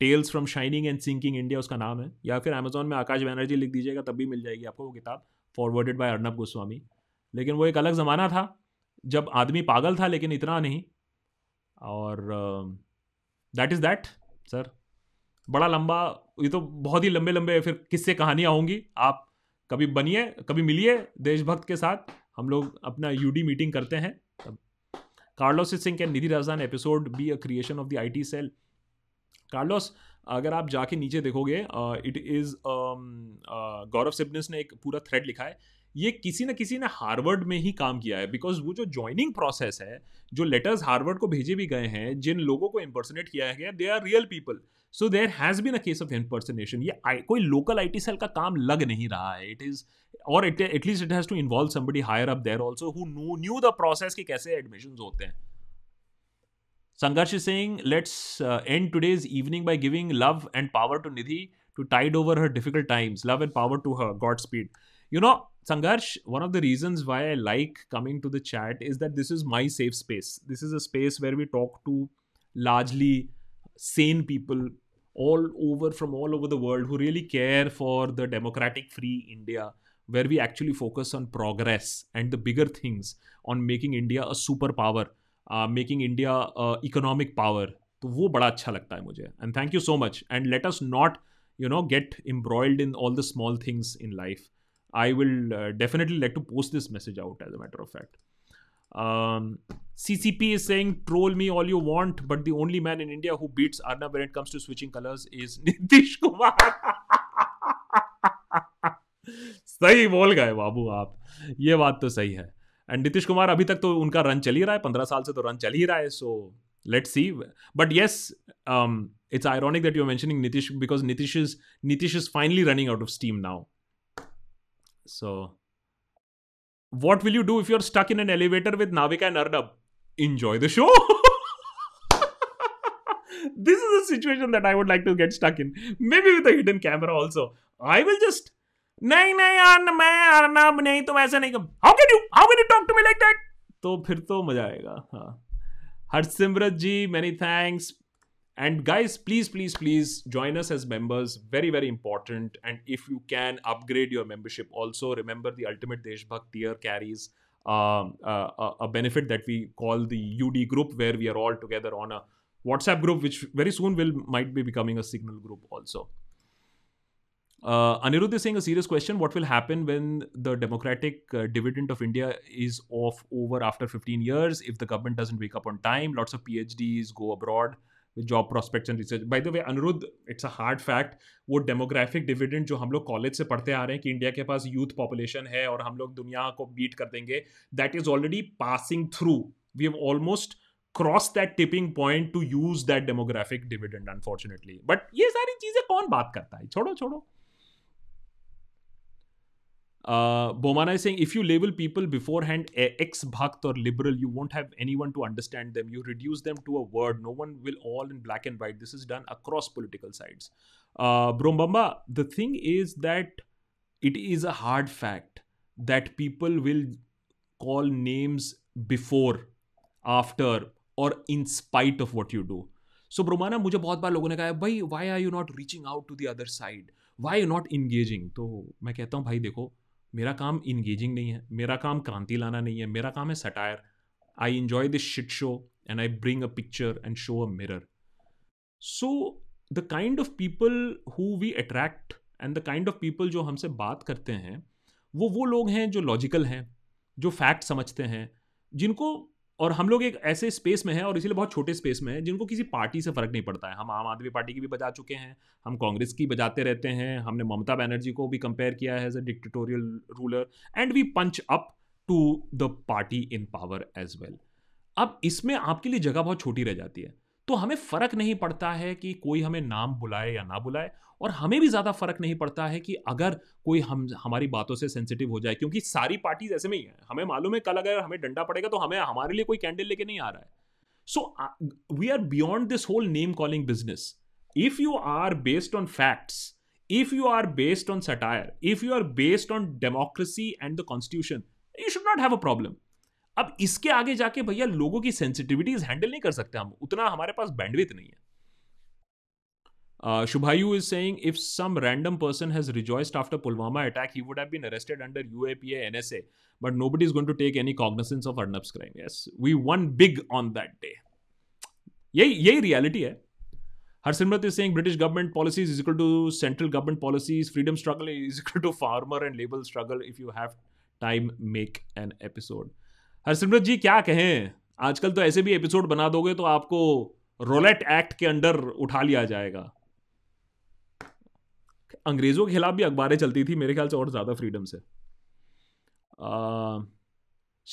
tales from shining and sinking India उसका नाम है, या फिर अमेजोन में आकाश बनर्जी लिख दीजिएगा तब भी मिल जाएगी आपको वो किताब, फॉरवर्डेड बाय अर्नब गोस्वामी। लेकिन वो एक अलग ज़माना था जब आदमी पागल था, लेकिन इतना नहीं। और दैट इज़ दैट सर, बड़ा लंबा, ये तो बहुत ही लंबे लंबे फिर किससे कहानियाँ होंगी। आप कभी बनिए, कभी मिलिए देशभक्त के साथ, हम लोग अपना यूडी मीटिंग करते हैं तब। कार्लोस सिंह के Nidhi Razdan episode be a creation of the IT cell. Carlos, अगर आप जाके नीचे देखोगे, इट इज़ गौरव सिबनिस ने एक पूरा थ्रेड लिखा है, ये किसी न किसी ने हार्वर्ड में ही काम किया है, बिकॉज वो जो ज्वाइनिंग प्रोसेस है, जो लेटर्स हार्वर्ड को भेजे भी गए हैं, जिन लोगों को इम्पर्सनेट किया गया, they are real people, so there has been a case of impersonation. ये कोई लोकल आईटी सेल का काम लग नहीं रहा है, इट इज़, और it at least it has to involve somebody higher up there also who knew the process कि कैसे एडमिशंस होते हैं। Sangharsh Singh, let's end today's evening by giving love and power to Nidhi to tide over her difficult times, love and power to her, God speed. You know, Sangharsh, one of the reasons why I like coming to the chat is that this is my safe space. This is a space where we talk to largely sane people all over, from all over the world, who really care for the democratic free India, where we actually focus on progress and the bigger things, on making India a superpower, uh, making India a economic power. तो वो बड़ा अच्छा लगता है मुझे. And thank you so much. And let us not, you know, get embroiled in all the small things in life. I will uh, definitely like to post this message out, as a matter of fact. Um, C C P is saying, troll me all you want, but the only man in India who beats Arnab when it comes to switching colors is Nitish Kumar. सही बोल गए बाबू आप, ये बात तो सही है। एंड नीतीश कुमार, अभी तक तो उनका रन चल ही रहा है, पंद्रह साल से तो रन चल ही रहा है, so let's see. But yes, it's ironic that you are mentioning Nitish, because Nitish is Nitish is finally running out of steam now. So, what will you do if you're stuck in an elevator with Navika and Arnab? Enjoy the show. This is a situation that I would like to get stuck in. Maybe with a hidden camera also. I will just... नहीं नहीं Arnab, मैं Arnab नहीं, तो ऐसा नहीं कम। How can you? How can you talk to me like that? तो फिर तो मजा आएगा। हाँ। हरसिमरत जी, many thanks. And guys, please, please, please join us as members. Very, very important. And if you can, upgrade your membership also. Remember, the Ultimate Deshbhakt tier carries um, uh, a benefit that we call the U D group, where we are all together on a WhatsApp group, which very soon will might be becoming a Signal group also. Uh, Anirudh is saying a serious question. What will happen when the democratic uh, dividend of India is off over after fifteen years? If the government doesn't wake up on time, lots of PhDs go abroad. With job prospects and research. By the way, Anirudh, it's a hard fact. वो demographic dividend जो हम लोग कॉलेज से पढ़ते आ रहे हैं कि इंडिया के पास यूथ पॉपुलेशन है और हम लोग दुनिया को बीट कर देंगे, that is already passing through. We have almost crossed that tipping point to use that demographic dividend, unfortunately. But ये सारी चीजें कौन बात करता है, छोड़ो छोड़ो। Uh, Bomana is saying, if you label people beforehand ex-bhakt or liberal, you won't have anyone to understand them. You reduce them to a word. No one will, all in black and white. This is done across political sides. Uh, Brombamba, the thing is that it is a hard fact that people will call names before, after, or in spite of what you do. So Bromana, मुझे बहुत बार लोगों ने कहा है, भाई, why are you not reaching out to the other side? Why are you not engaging? तो मैं कहता हूँ, भाई देखो, मेरा काम इंगेजिंग नहीं है, मेरा काम क्रांति लाना नहीं है, मेरा काम है satire. I enjoy this shit show and I bring a picture and show a mirror. So the kind of people who we attract and the kind of people जो हमसे बात करते हैं, वो वो लोग हैं जो लॉजिकल हैं, जो फैक्ट समझते हैं, जिनको, और हम लोग एक ऐसे स्पेस में हैं, और इसीलिए बहुत छोटे स्पेस में हैं, जिनको किसी पार्टी से फ़र्क नहीं पड़ता है। हम आम आदमी पार्टी की भी बजा चुके हैं, हम कांग्रेस की बजाते रहते हैं, हमने ममता बनर्जी को भी कंपेयर किया है as a dictatorial ruler, and we punch up to the party in power as well. अब इसमें आपके लिए जगह बहुत छोटी रह जाती है, तो हमें फ़र्क नहीं पड़ता है कि कोई हमें नाम बुलाए या ना बुलाए, और हमें भी ज़्यादा फ़र्क नहीं पड़ता है कि अगर कोई हम हमारी बातों से सेंसिटिव हो जाए, क्योंकि सारी पार्टीज ऐसे में ही हैं। हमें मालूम है कल अगर हमें डंडा पड़ेगा तो हमें, हमारे लिए कोई कैंडल लेके नहीं आ रहा है। So we are beyond this whole name calling business. If you are based on facts, if you are based on satire, if you are based on democracy and the constitution, you should not have a problem. अब इसके आगे जाके भैया लोगों की सेंसिटिविटीज हैंडल नहीं कर सकते हम, उतना हमारे पास बैंडविड्थ नहीं है. Uh, Shubhayu is saying if some random person has rejoiced after Pulwama attack, he would have been arrested under U A P A N S A. But nobody is going to take any cognizance of Arnab's crime. Yes, we won big on that day. यही यही reality है. Harsimrat is saying British government policies is equal to central government policies. Freedom struggle is equal to farmer and labour struggle. If you have time, make an episode. Harsimrat ji क्या कहें, आजकल तो ऐसे भी एपिसोड बना दोगे तो आपको रोलेट एक्ट के अंडर उठा लिया जाएगा. अंग्रेजों के खिलाफ भी अखबारें चलती थी मेरे ख्याल से और ज्यादा फ्रीडम से.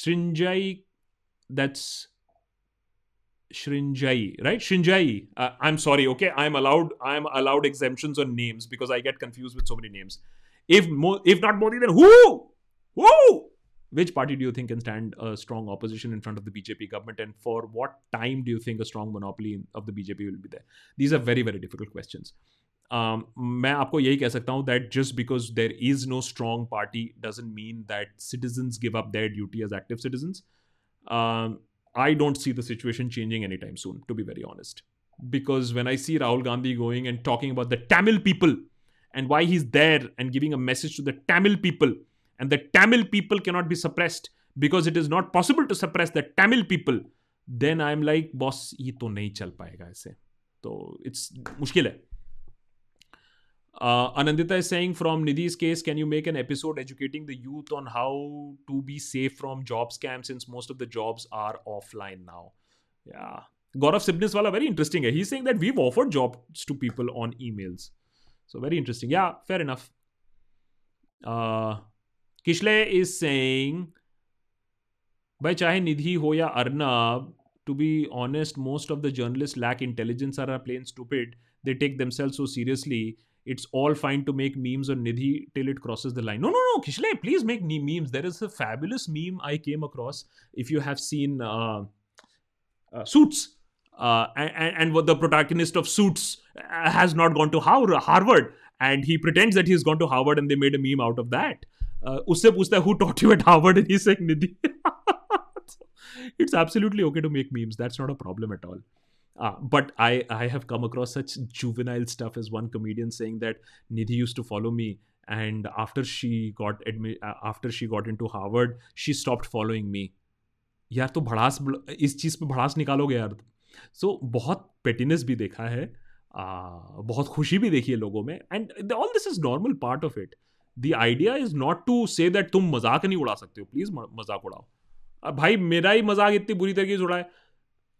Shrinjay that's Shrinjay right Shrinjay I am sorry okay I am allowed I am allowed exceptions on names because I get confuse with so many names. If if not Modi then who who which party do you think can stand a strong opposition in front of the B J P government, and for what time do you think a strong monopoly of the B J P will be there? These are very, very difficult questions. Um, मैं आपको यही कह सकता हूँ that just because there is no strong party doesn't mean that citizens give up their duty as active citizens. Um, I don't see the situation changing anytime soon, to be very honest. Because when I see Rahul Gandhi going and talking about the Tamil people and why he's there and giving a message to the Tamil people, and the Tamil people cannot be suppressed because it is not possible to suppress the Tamil people, then I am like, boss, ये तो नहीं चल पाएगा ऐसे, तो it's मुश्किल है. uh, Anandita is saying from Nidhi's case, can you make an episode educating the youth on how to be safe from job scams since most of the jobs are offline now? Yeah, Gaurav Sibnis wala very interesting है. He's saying that we've offered jobs to people on emails, so very interesting. Yeah, fair enough. Uh, Kishle is saying, भाई चाहे निधि हो या Arnab, to be honest, most of the journalists lack intelligence or are plain stupid. They take themselves so seriously. It's all fine to make memes on Nidhi till it crosses the line. No, no, no, Kishle, please make memes. There is a fabulous meme I came across. If you have seen uh, uh, Suits, uh, and, and what the protagonist of Suits has not gone to Harvard, and he pretends that he's gone to Harvard, and they made a meme out of that. Uh, उससे पूछता है who taught you at Harvard and he's saying Nidhi. It's absolutely okay to make memes. That's not a problem at all. Uh, but I, I have come across such juvenile stuff as one comedian saying that Nidhi used to follow me, and after she got admi- after she got into Harvard, she stopped following me. यार तो भड़ास इस चीज़ पे भड़ास निकालोगे यार. So बहुत pettiness भी देखा है, uh, बहुत खुशी भी देखी है लोगों में, and all this is normal part of it. The idea is not to say that तुम मजाक नहीं उड़ा सकते हो, प्लीज मजाक उड़ाओ. अब भाई मेरा ही मजाक इतनी बुरी तरीके से उड़ाए,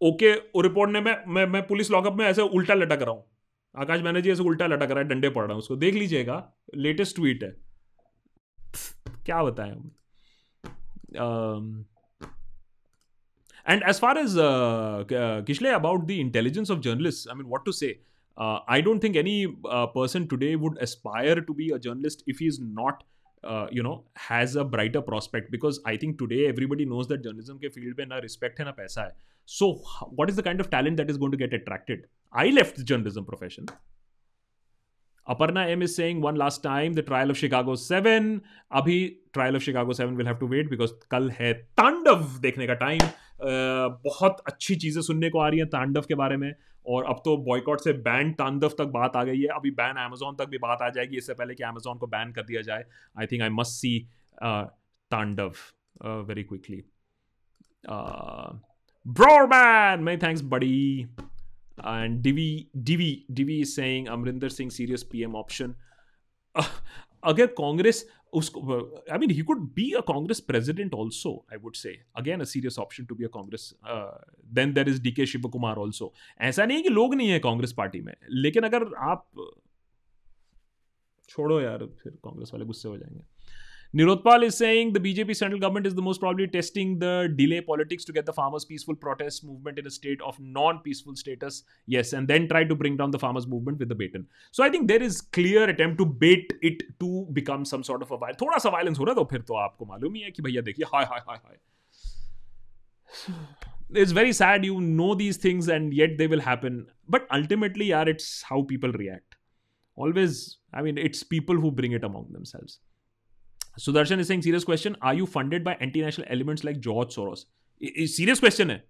ओके और रिपोर्ट ने मैं मैं, मैं पुलिस लॉकअप में ऐसे उल्टा लटक रहा हूँ, आकाश बैनर्जी ऐसे उल्टा लटक रहा है, डंडे पड़ रहा हूँ उसको, देख लीजिएगा लेटेस्ट ट्वीट है, क्या बताएं हम. And as far as Kishlay about the intelligence of journalist, I mean what to say. Uh, I don't think any uh, person today would aspire to be a journalist if he's not, uh, you know, has a brighter prospect. Because I think today everybody knows that journalism के field में ना respect है ना पैसा है. So what is the kind of talent that is going to get attracted? I left the journalism profession. Aparna M is saying one last time the trial of Chicago seven. Abhi trial of Chicago seven will have to wait because कल है तांडव देखने का time. Uh, बहुत अच्छी चीज़ें सुनने को आ रही हैं तांडव के बारे में, और अब तो बॉयकॉट से बैन तांडव तक बात आ गई है, अभी बैन अमेजोन तक भी बात आ जाएगी इससे पहले कि अमेजोन को बैन कर दिया जाए. I think I must see Tandav very quickly. Broadman many thanks buddy. And DV DV DV is saying Amarinder Singh serious PM option. अगर कांग्रेस उसको, I mean he could be a Congress president also, I would say again a serious option to be a Congress. Then there is D K Shiv Kumar also. ऐसा नहीं है कि लोग नहीं है कांग्रेस पार्टी में, लेकिन अगर आप छोड़ो यार फिर कांग्रेस वाले गुस्से हो जाएंगे. Nirodpal is saying the B J P central government is the most probably testing the delay politics to get the farmers' peaceful protest movement in a state of non-peaceful status. Yes, and then try to bring down the farmers' movement with the baton. So I think there is clear attempt to bait it to become some sort of a violence. थोड़ा सा violence हो रहा तो फिर तो आपको मालूम ही है कि भैया देखिए हाय हाय हाय हाय. It's very sad, you know these things and yet they will happen. But ultimately, यार, it's how people react. Always, I mean, it's people who bring it among themselves. Sudarshan is saying serious question, are you funded by anti-national elements like George Soros? Serious question है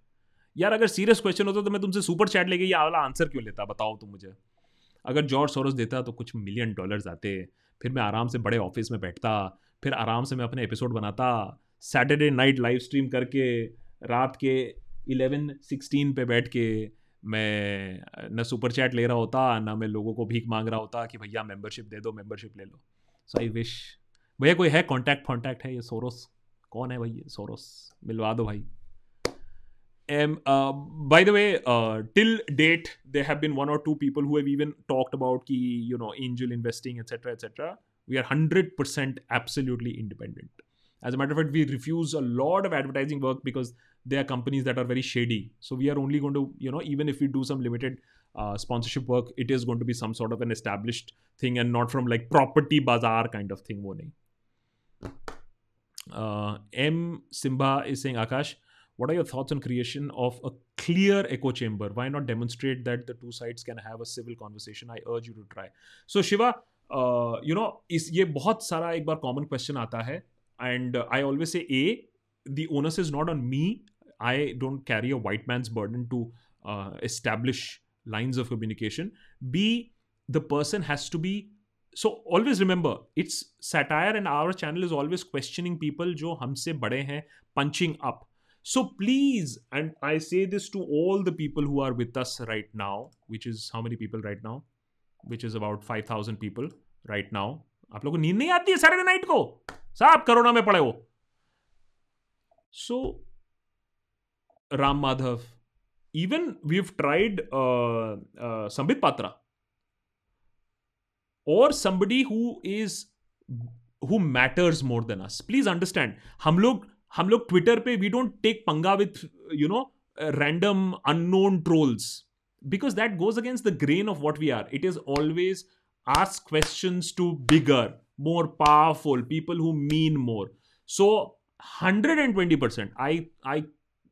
यार, अगर सीरियस क्वेश्चन होता तो मैं तुमसे सुपर चैट लेके ये वाला आंसर क्यों लेता, बताओ तुम मुझे। अगर जॉर्ज सोरोस देता तो कुछ मिलियन डॉलर्स आते, फिर मैं आराम से बड़े ऑफिस में बैठता, फिर आराम से मैं अपने एपिसोड बनाता, सैटरडे नाइट लाइव स्ट्रीम करके रात के इलेवन सिक्सटीन पे बैठ के मैं ना सुपर चैट ले रहा होता, ना मैं लोगों को भीख मांग रहा होता कि भैया मेम्बरशिप दे दो, मेम्बरशिप ले लो। सो आई विश। भैया कोई है कॉन्टैक्ट फॉन्टैक्ट है, ये सोरोस कौन है भैया, सोरोस मिलवा दो भाई। Um, uh, by the way, uh, till date, there have been one or two people who have even talked about ki, you know, angel investing, et cetera, et cetera. We are one hundred percent absolutely independent. As a matter of fact, we refuse a lot of advertising work because there are companies that are very shady. So we are only going to, you know, even if we do some limited uh, sponsorship work, it is going to be some sort of an established thing and not from like property bazaar kind of thing. Wo nahi. Uh, M. Simba is saying, Akash, what are your thoughts on creation of a clear echo chamber? Why not demonstrate that the two sides can have a civil conversation? I urge you to try. So Shiva, uh, you know, is ये बहुत सारा एक बार common question आता है, and uh, I always say, A, the onus is not on me. I don't carry a white man's burden to uh, establish lines of communication. B, the person has to be, so always remember, it's satire and our channel is always questioning people जो हमसे बड़े हैं, punching up. So please, and I say this to all the people who are with us right now, which is how many people right now? Which is about five thousand people right now. आप लोगों को नींद नहीं आती है सारे नाइट को साहब, कोरोना में पड़े हो। So Ram Madhav, even we've tried uh, uh, Sambit Patra or somebody who is who matters more than us. Please understand, हम लोग हम लोग ट्विटर पे वी डोंट टेक पंगा with you know random unknown trolls because that goes against the grain of what we are. It is always ask questions to bigger more powerful people who mean more. So one hundred twenty percent I I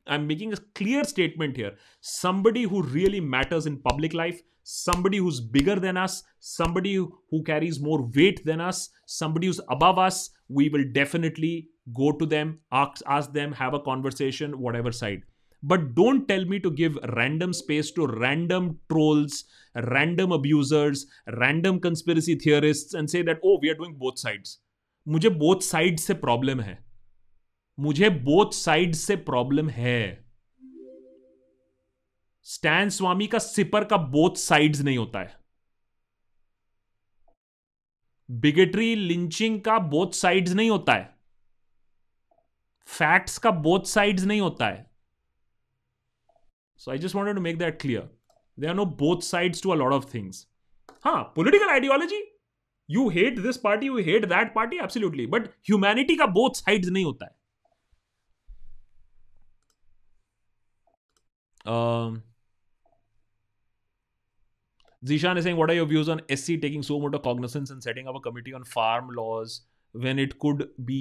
I am making a clear statement here. Somebody who really matters in public life, somebody who's bigger than us, somebody who carries more weight than us, somebody who's above us, we will definitely go to them, ask, ask them, have a conversation, whatever side. But don't tell me to give random space to random trolls, random abusers, random conspiracy theorists and say that, oh, we are doing both sides. मुझे both sides से problem है. मुझे both sides से problem है. स्टैन स्वामी का सिपर का बोथ साइड्स नहीं होता है, बिगेटरी लिंचिंग का बोथ साइड्स नहीं होता है, फैक्ट्स का बोथ साइड्स नहीं होता है. So I just wanted to make that clear, there are no both sides to a lot of things. हाँ, political ideology, you hate this party, you hate that party, absolutely, but humanity का बोथ साइड्स नहीं होता है. um, Zishan is saying, what are your views on S C taking so much of cognizance and setting up a committee on farm laws when it could be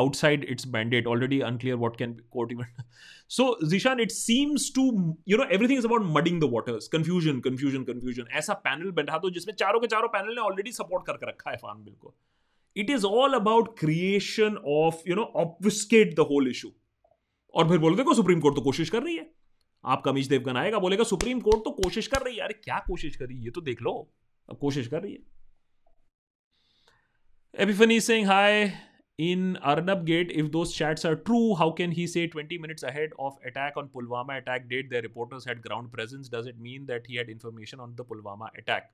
outside its mandate? Already unclear what can be court even. So, Zishan, it seems to, you know, everything is about mudding the waters. Confusion, confusion, confusion. Aisa panel bantha to jisme charo ke charo panel ne already support karke rakha hai farm bill ko. It is all about creation of, you know, obfuscate the whole issue. और फिर बोल देखो सुप्रीम कोर्ट तो कोशिश कर रही है. आपका अमीश देवगन आएगा बोलेगा सुप्रीम कोर्ट तो कोशिश कर रही है. अरे क्या कोशिश कर रही है, ये तो देख लो, अब कोशिश कर रही है. Epiphany Singh hi, in Arnab gate if those chats are true how can he say twenty minutes ahead of attack on Pulwama attack that there reporters had ground presence, does it mean that he had information on the Pulwama attack?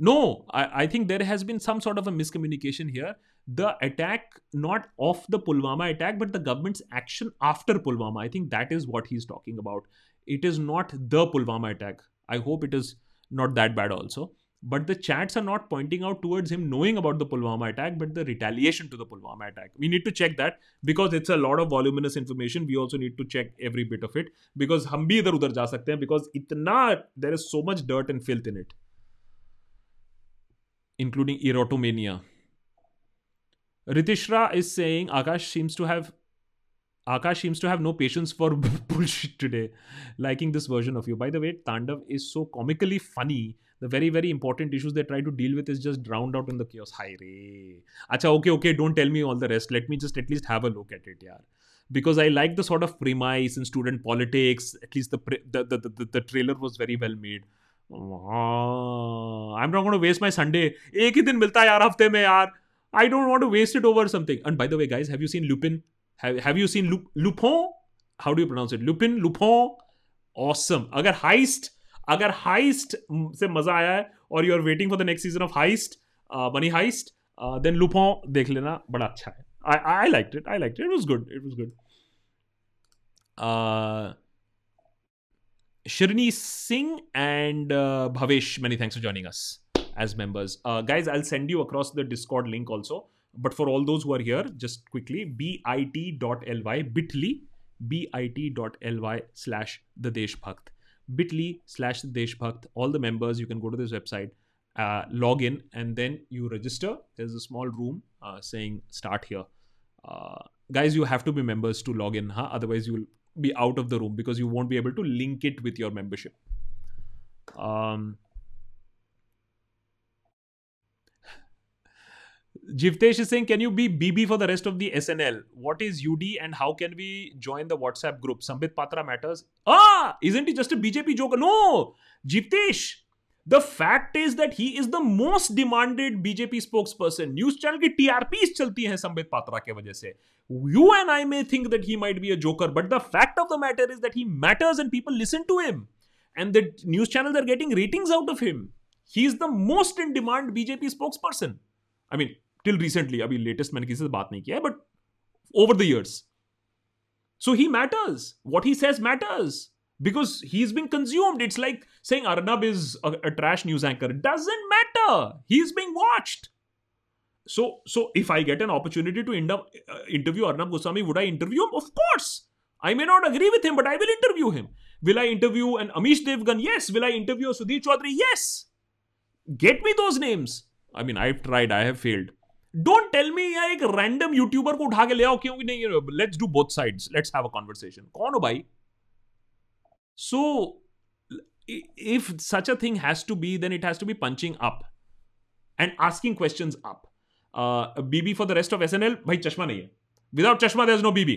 No, I think there has been some sort of a miscommunication here. The attack, not of the Pulwama attack, but the government's action after Pulwama. I think that is what he's talking about. It is not the Pulwama attack. I hope it is not that bad also. But the chats are not pointing out towards him knowing about the Pulwama attack, but the retaliation to the Pulwama attack. We need to check that because it's a lot of voluminous information. We also need to check every bit of it because hum bhi idhar udhar ja sakte hain because itna, there is so much dirt and filth in it, including erotomania. Ritishra is saying Akash seems to have Akash seems to have no patience for bullshit today. Liking this version of you. By the way, Tandav is so comically funny the very, very important issues they try to deal with is just drowned out in the chaos. Hi, re. Achha, okay, okay, don't tell me all the rest. Let me just at least have a look at it, yaar. Because I like the sort of premise in student politics. At least the pre- the, the, the, the, the trailer was very well made. I'm not going to waste my Sunday. एक ही दिन मिलता है यार हफ्ते में यार. I don't want to waste it over something. And by the way, guys, have you seen Lupin? Have, have you seen Lu- Lupin? How do you pronounce it? Lupin? Lupin? Awesome. अगर heist, अगर heist से मजा आया है और you are waiting for the next season of heist, uh, money heist, uh, then Lupin देख लेना, बड़ा अच्छा है. I, I liked it. I liked it. It was good. It was good. Uh, Shirni Singh and uh, Bhavesh, many thanks for joining us as members. Uh, guys, I'll send you across the Discord link also. But for all those who are here, just quickly, bit.ly, bit.ly, bit.ly slash TheDeshBhakt. Bit.ly slash TheDeshBhakt. All the members, you can go to this website, uh, log in, and then you register. There's a small room uh, saying start here. Uh, guys, you have to be members to log in. Huh? Otherwise, you will be out of the room because you won't be able to link it with your membership. Um... Jivtesh is saying, can you be B B for the rest of the S N L? What is U D and how can we join the WhatsApp group? Sambit Patra matters. Ah, isn't he just a B J P joker? No, Jivtesh. The fact is that he is the most demanded B J P spokesperson. News channel ki T R Ps chalti hain Sambit Patra ke wajah se. You and I may think that he might be a joker, but the fact of the matter is that he matters and people listen to him. And the news channels are getting ratings out of him. He is the most in demand B J P spokesperson. I mean, till recently, abhi latest मैंने किसी से बात नहीं किया है, but over the years. So he matters. What he says matters because he's been consumed. It's like saying Arnab is a, a trash news anchor. It doesn't matter. He's being watched. So, so if I get an opportunity to ind- uh, interview Arnab Goswami, would I interview him? Of course. I may not agree with him, but I will interview him. Will I interview an Amish Devgan? Yes. Will I interview Sudhir Chaudhary? Yes. Get me those names. I mean, I've tried. I have failed. Don't tell me यार एक रैंडम यूट्यूबर को उठा के ले आओ क्योंकि नहीं. Let's do both sides. Let's have a conversation. कौन हो भाई? So if such a thing has to be, then it has to be punching up and asking questions up. Uh, B B for the rest of S N L. भाई चश्मा नहीं है. Without चश्मा there is no B B.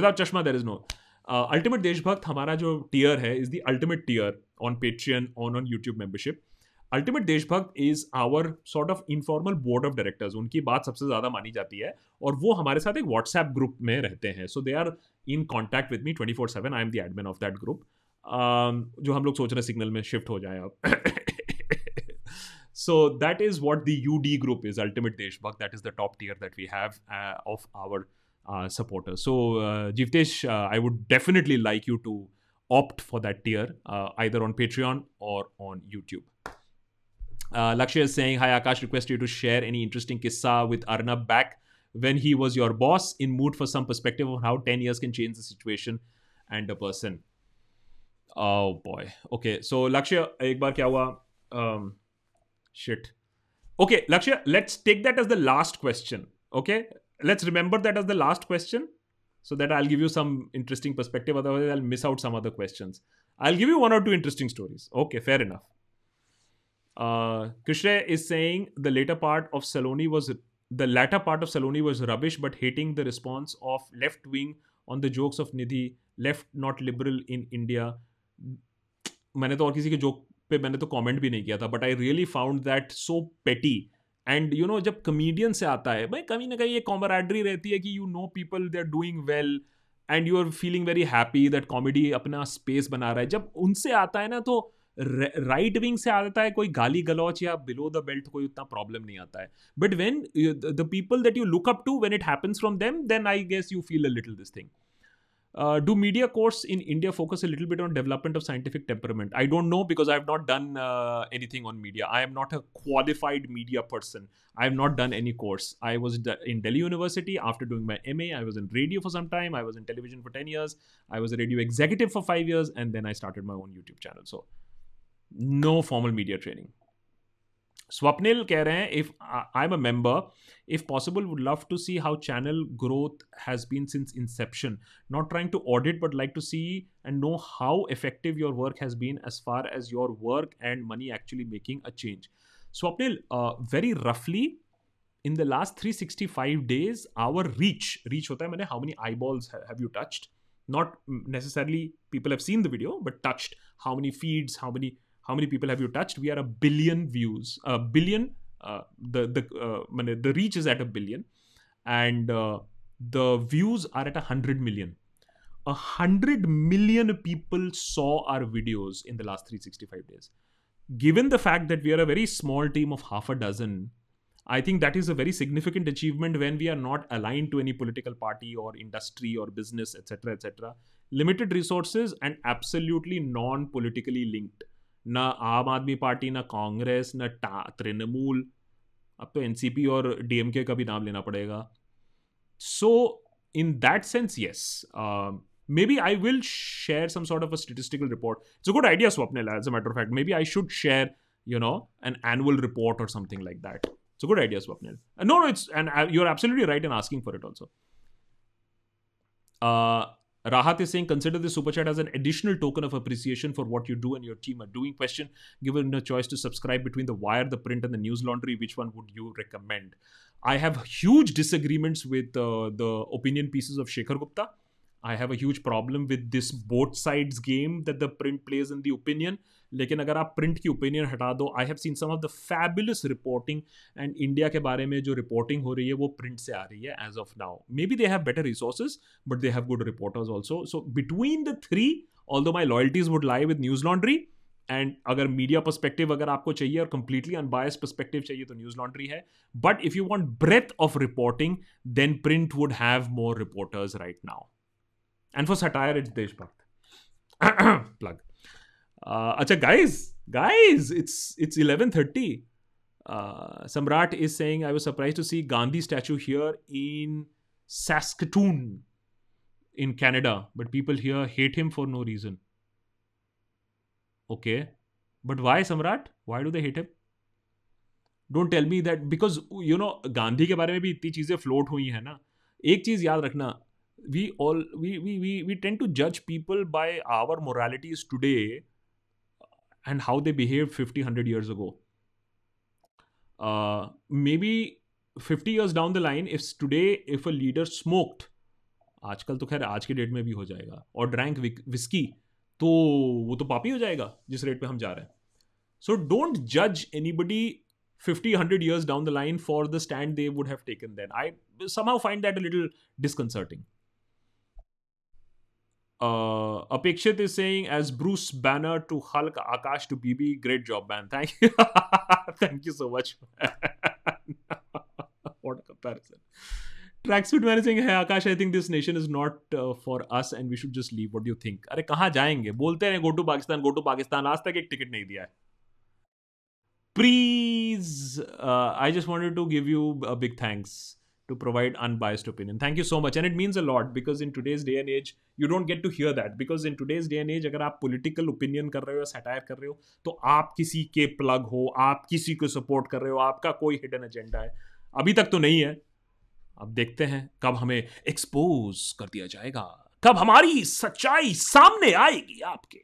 Without चश्मा there is no. Uh, ultimate देशभक्त हमारा जो tier है is the ultimate tier on Patreon on on YouTube membership. Ultimate देशभक्त is our sort of informal board of directors. उनकी बात सबसे ज़्यादा मानी जाती है और वो हमारे साथ एक WhatsApp group में रहते हैं. So they are in contact with me twenty-four seven. I am the admin of that group. Um, जो हम लोग सोच रहे हैं Signal में shift हो जाए अब. So that is what the U D group is. Ultimate देशभक्त. That is the top tier that we have uh, of our uh, supporters. So uh, Jivtesh, uh, I would definitely like you to opt for that tier uh, either on Patreon or on YouTube. Uh, Lakshya is saying, hi Akash, request you to share any interesting kissa with Arnab back when he was your boss, in mood for some perspective on how ten years can change the situation and a person. Oh boy. Okay, so Lakshya, ek baar kya hua? Um, shit. Okay, Lakshya, let's take that as the last question. Okay, let's remember that as the last question so that I'll give you some interesting perspective. Otherwise, I'll miss out some other questions. I'll give you one or two interesting stories. Okay, fair enough. Uh, Krishna is saying the later part of Saloni was the latter part of Saloni was rubbish, but hating the response of left wing on the jokes of Nidhi, left not liberal in India. मैंने तो और किसी के joke पे मैंने तो comment भी नहीं किया था, but I really found that so petty. And you know जब comedian से आता है, भाई कहीं ना कहीं ये camaraderie रहती है कि you know people they are doing well and you are feeling very happy that comedy अपना space बना रहा है. जब उनसे आता है ना तो राइट विंग से आता है कोई गाली गलौच या बिलो द बेल्ट कोई उतना प्रॉब्लम नहीं आता है. But when the people that you look up to when it happens from them then I guess you feel a little this thing. Do media course in India focus a little bit on development of scientific temperament? I don't know because I have not done anything on media. I am not a qualified media person. I have not done any course. I was in Delhi university after doing my MA. I was in radio for some time. I was in television for ten years. I was a radio executive for five years, and then I started my own YouTube channel. So no formal media training. Swapnil कह रहे हैं, if I'm a member, if possible, would love to see how channel growth has been since inception. Not trying to audit, but like to see and know how effective your work has been as far as your work and money actually making a change. Swapnil, uh, very roughly, in the last three hundred sixty-five days, our reach, reach होता है मैंने how many eyeballs have you touched? Not necessarily people have seen the video, but touched. How many feeds, how many... How many people have you touched? We are a billion views. A billion. Uh, the the uh, the reach is at a billion, and uh, the views are at a hundred million. A hundred million people saw our videos in the last three hundred sixty-five days. Given the fact that we are a very small team of half a dozen, I think that is a very significant achievement when we are not aligned to any political party or industry or business, et cetera, et cetera. Limited resources and absolutely non-politically linked. ना आम आदमी पार्टी, ना कांग्रेस, ना तृणमूल, अब तो एनसीपी और डीएमके का भी नाम लेना पड़ेगा. So in that sense yes, may be I will share some sort of a statistical report. It's a good idea Swapnil, as a matter of fact may be I should share you know an annual report और something like that. It's a good idea Swapnil. No no it's and you are absolutely right in asking for it also. Rahat is saying, consider this super chat as an additional token of appreciation for what you do and your team are doing. Question, given a choice to subscribe between The Wire, The Print and The News Laundry, which one would you recommend? I have huge disagreements with uh, the opinion pieces of Shekhar Gupta. I have a huge problem with this both sides game that The Print plays in the opinion. लेकिन अगर आप प्रिंट की ओपिनियन हटा दो, I have seen some of the fabulous reporting and India के बारे में जो रिपोर्टिंग हो रही है वो प्रिंट से आ रही है as of now. May be they have better resources but they have good reporters also. So between the three, although my loyalties would lie with news laundry. And अगर मीडिया पर्सपेक्टिव अगर आपको चाहिए और कंप्लीटली अनबायस्ड पर्सपेक्टिव चाहिए तो न्यूज लॉन्ड्री है. But if you want breath of reporting then print would have more reporters right now. And for satire it's Deshbhakt. Plug. Uh, अच्छा guys, guys, it's it's eleven thirty. Uh, Samrat is saying, I was surprised to see Gandhi statue here in Saskatoon in Canada, but people here hate him for no reason. Okay, but why Samrat? Why do they hate him? Don't tell me that because you know Gandhi के बारे में भी इतनी चीजें float हुई हैं ना. एक चीज याद रखना, we all we we we we tend to judge people by our moralities today and how they behaved fifty, one hundred years ago. Uh, maybe fifty years down the line, if today, if a leader smoked, आजकल तो खैर आज के डेट में भी हो जाएगा, और ड्रैंक विस्की, तो वो तो पापी हो जाएगा जिस रेट पे हम जा रहे हैं. So don't judge anybody fifty, one hundred years down the line for the stand they would have taken then. I somehow find that a little disconcerting. Uh, Apekshit is saying, as Bruce Banner to Hulk, Akash to B B, great job, man. Thank you. Thank you so much. What a comparison. Tracksuit man is saying, hey, Akash, I think this nation is not uh, for us and we should just leave. What do you think? अरे कहाँ जाएंगे? बोलते हैं go to Pakistan, go to Pakistan. आज तक एक टिकट नहीं दिया है. Please, uh, I just wanted to give you a big thanks to provide unbiased opinion. Thank you so much. And it means a lot because in today's day and age, you don't get to hear that. Because in today's day and age, अगर आप political opinion कर रहे हो, satire कर रहे हो, तो आप किसी के plug हो, आप किसी को support कर रहे हो, आपका कोई hidden agenda है. अभी तक तो नहीं है. अब देखते हैं कब हमें expose कर दिया जाएगा, कब हमारी सच्चाई सामने आएगी आपके.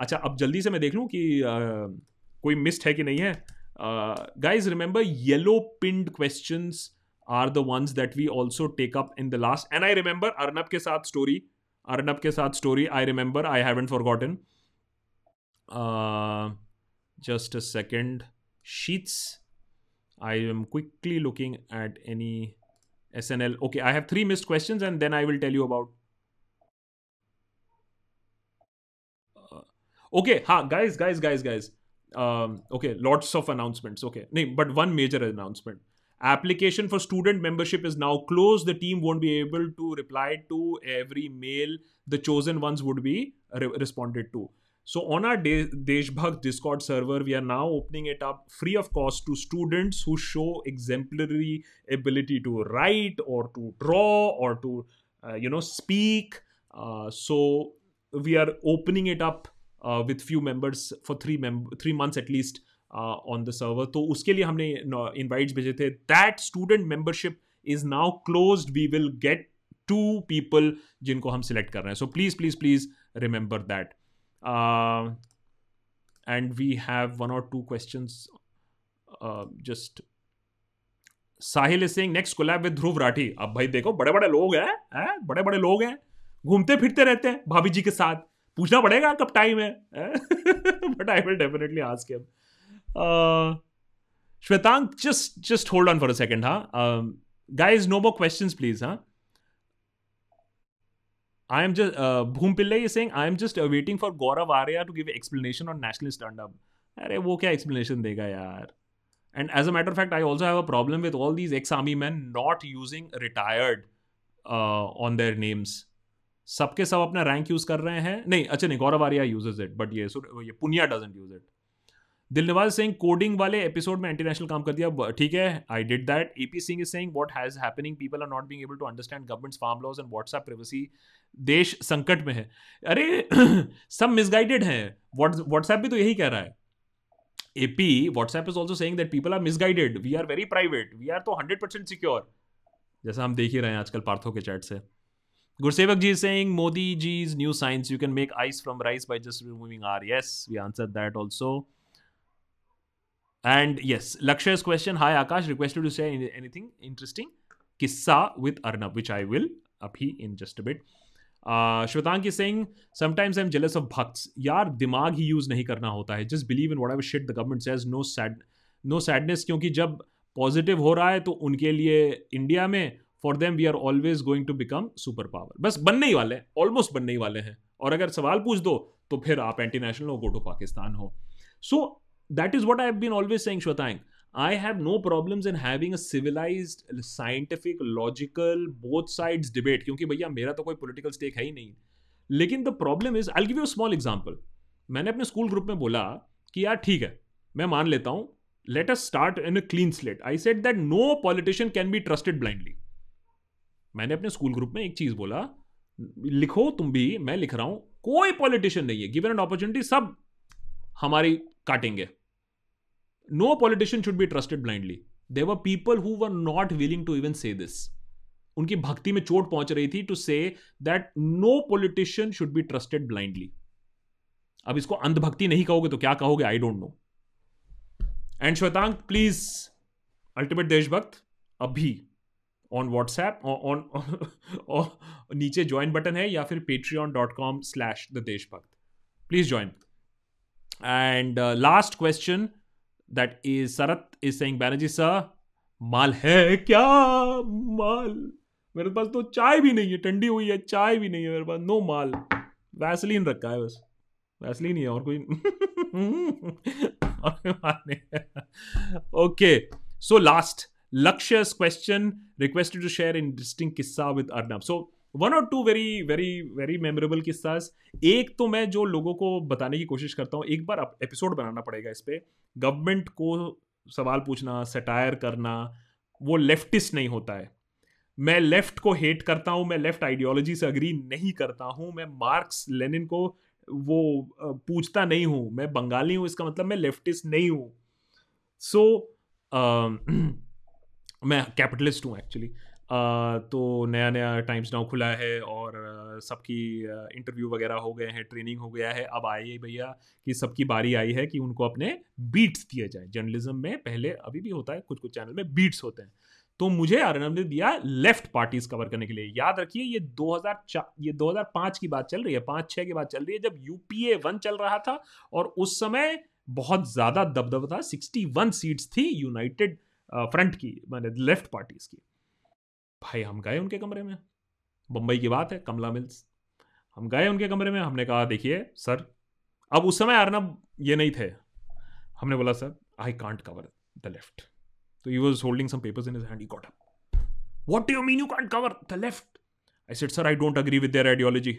अच्छा, अब जल्दी से मैं देख लूँ कि uh, कोई मिस्ड है कि नहीं है. Guys remember, yellow pinned questions are the ones that we also take up in the last. And I remember Arnab के साथ स्टोरी, अर्नब के साथ story I remember, I haven't forgotten. Just a second, sheets, I am quickly looking at any S N L. Okay, I have three missed questions and then I will tell you about. Okay, हाँ guys guys guys guys Um, okay, lots of announcements. Okay, no, but one major announcement. Application for student membership is now closed. The team won't be able to reply to every mail. The chosen ones would be re- responded to. So on our De- Deshbhakt Discord server, we are now opening it up free of cost to students who show exemplary ability to write or to draw or to, uh, you know, speak. Uh, so we are opening it up Uh, with few members for three mem- three months at least on the server, तो उसके लिए हमने इन्वाइट्स भेजे थे. That student membership is now closed, we will get to people जिनको हम सिलेक्ट कर रहे हैं. So please please please remember that. And we have one or two questions just. Sahil is saying next collab with Dhruv Rathee. अब भाई देखो बड़े बड़े लोग हैं है? बड़े बड़े लोग हैं, घूमते फिरते रहते हैं भाभी जी के साथ. पूछना पड़ेगा कब टाइम है, but I will definitely ask him. Shwetang just just hold on for a second. हाँ guys, no more questions please. हाँ I am just uh, Bhoom Pillai is saying I am just uh, waiting for Gaurav Arya to give explanation on national stand-up. अरे वो क्या explanation देगा यार. And as a matter of fact, I also have a problem with all these ex-army men not using retired uh, on their names. सबके सब अपना rank use कर रहे हैं. नहीं अच्छा नहीं, Gaurav Arya uses it, but ये so ये Punya doesn't use it. Dilnawaz saying coding वाले episode में international काम कर दिया. ठीक है, I did that. A P Singh is saying what has happening? People are not being able to understand government's farm laws and WhatsApp privacy. देश संकट में है. अरे सब मिसगाइडेड हैं. WhatsApp भी तो यही कह रहा है. A P WhatsApp is also saying that people are misguided. We are very private. We are तो one hundred percent secure. जैसा हम देख ही रहे हैं आजकल पार्थो के चैट से. Gurseevak ji is saying Modi ji's new science. You can make ice from rice by just removing R. Yes, we answered that also. And yes, Lakshya's question. Hi Akash, requested to share anything interesting kissa with Arnab, which I will abhi in just a bit. Uh, Shwetank is saying sometimes I'm jealous of bhakts. Yaar, दिमाग ही use नहीं करना होता है. Just believe in whatever shit the government says. No sad, no sadness. क्योंकि जब positive हो रहा है तो उनके लिए India में for them we are always going to become superpower. बस बनने ही वाले, almost बनने ही वाले हैं. और अगर सवाल पूछ दो तो फिर आप anti-national हो, go to Pakistan हो. So that is what I have been always saying, Shwetank. I have no problems in having a civilized, scientific, logical, both sides debate. क्योंकि भैया मेरा तो कोई political stake है ही नहीं. लेकिन the problem is, I'll give you a small example. मैंने अपने school group में बोला कि यार ठीक है, मैं मान लेता हूँ. Let us start in a clean slate. I said that no politician can be trusted blindly. मैंने अपने school group में एक चीज बोला, लिखो तुम भी, मैं लिख रहा हूँ. कोई politician नहीं है. Given an opportunity, सब हमारी काटेंगे. No politician should be trusted blindly. There were people who were not willing to even say this. उनकी भक्ति में चोट पहुंच रही थी to say that no politician should be trusted blindly. अब इसको अंधभक्ति नहीं कहोगे तो क्या कहोगे? I don't know. And Shwetank, please, ultimate देशभक्त अभी on WhatsApp on और नीचे join button है या फिर patreon dot com slash the देशभक्त. Please join. And uh, last question. That is Sarat is saying Banerjee sir, माल है क्या माल? मेरे पास तो चाय भी नहीं है, ठंडी हुई है, चाय भी नहीं है मेरे पास. नो माल, वैसलीन रखा है बस, वैसलीन ही है और कोई. Okay, so last Lakshya's question, requested to share interesting किस्सा with Arnab. So one or two very very very memorable किस्सास. एक तो मैं जो लोगों को बताने की कोशिश करता हूँ, एक बार एपिसोड बनाना पड़ेगा इस पर. गवर्नमेंट को सवाल पूछना, सटायर करना, वो लेफ्टिस्ट नहीं होता है. मैं लेफ्ट को हेट करता हूँ, मैं लेफ्ट आइडियोलॉजी से अग्री नहीं करता हूँ, मैं मार्क्स लेनिन को वो पूछता नहीं हूँ. मैं बंगाली हूँ, इसका मतलब मैं लेफ्टिस्ट नहीं हूँ. सो so, uh, मैं कैपिटलिस्ट हूँ एक्चुअली. uh, तो नया नया टाइम्स नाउ खुला है और uh, सबकी इंटरव्यू uh, वगैरह हो गए हैं, ट्रेनिंग हो गया है. अब आई भैया कि सबकी बारी आई है कि उनको अपने बीट्स दिए जाए. जर्नलिज्म में पहले, अभी भी होता है कुछ कुछ चैनल में, बीट्स होते हैं. तो मुझे अर्नब ने दिया लेफ्ट पार्टीज कवर करने के लिए. याद रखिए ये दो हज़ार चार, ये दो हज़ार पाँच की बात चल रही है, पाँच छः की बात चल रही है, जब यूपीए वन चल रहा था. और उस समय बहुत ज़्यादा दबदबा था. इकसठ सीट्स थी यूनाइटेड फ्रंट की, मैंने लेफ्ट पार्टीज की. भाई हम गए उनके कमरे में, बम्बई की बात है, कमला मिल्स. हम गए उनके कमरे में, हमने कहा देखिए सर. अब उस समय अर्नब ये नहीं थे. हमने बोला sir I can't cover the left. तो he was holding some papers in his hand. He got up. What do you mean you can't cover the left? I said sir I don't agree with their ideology.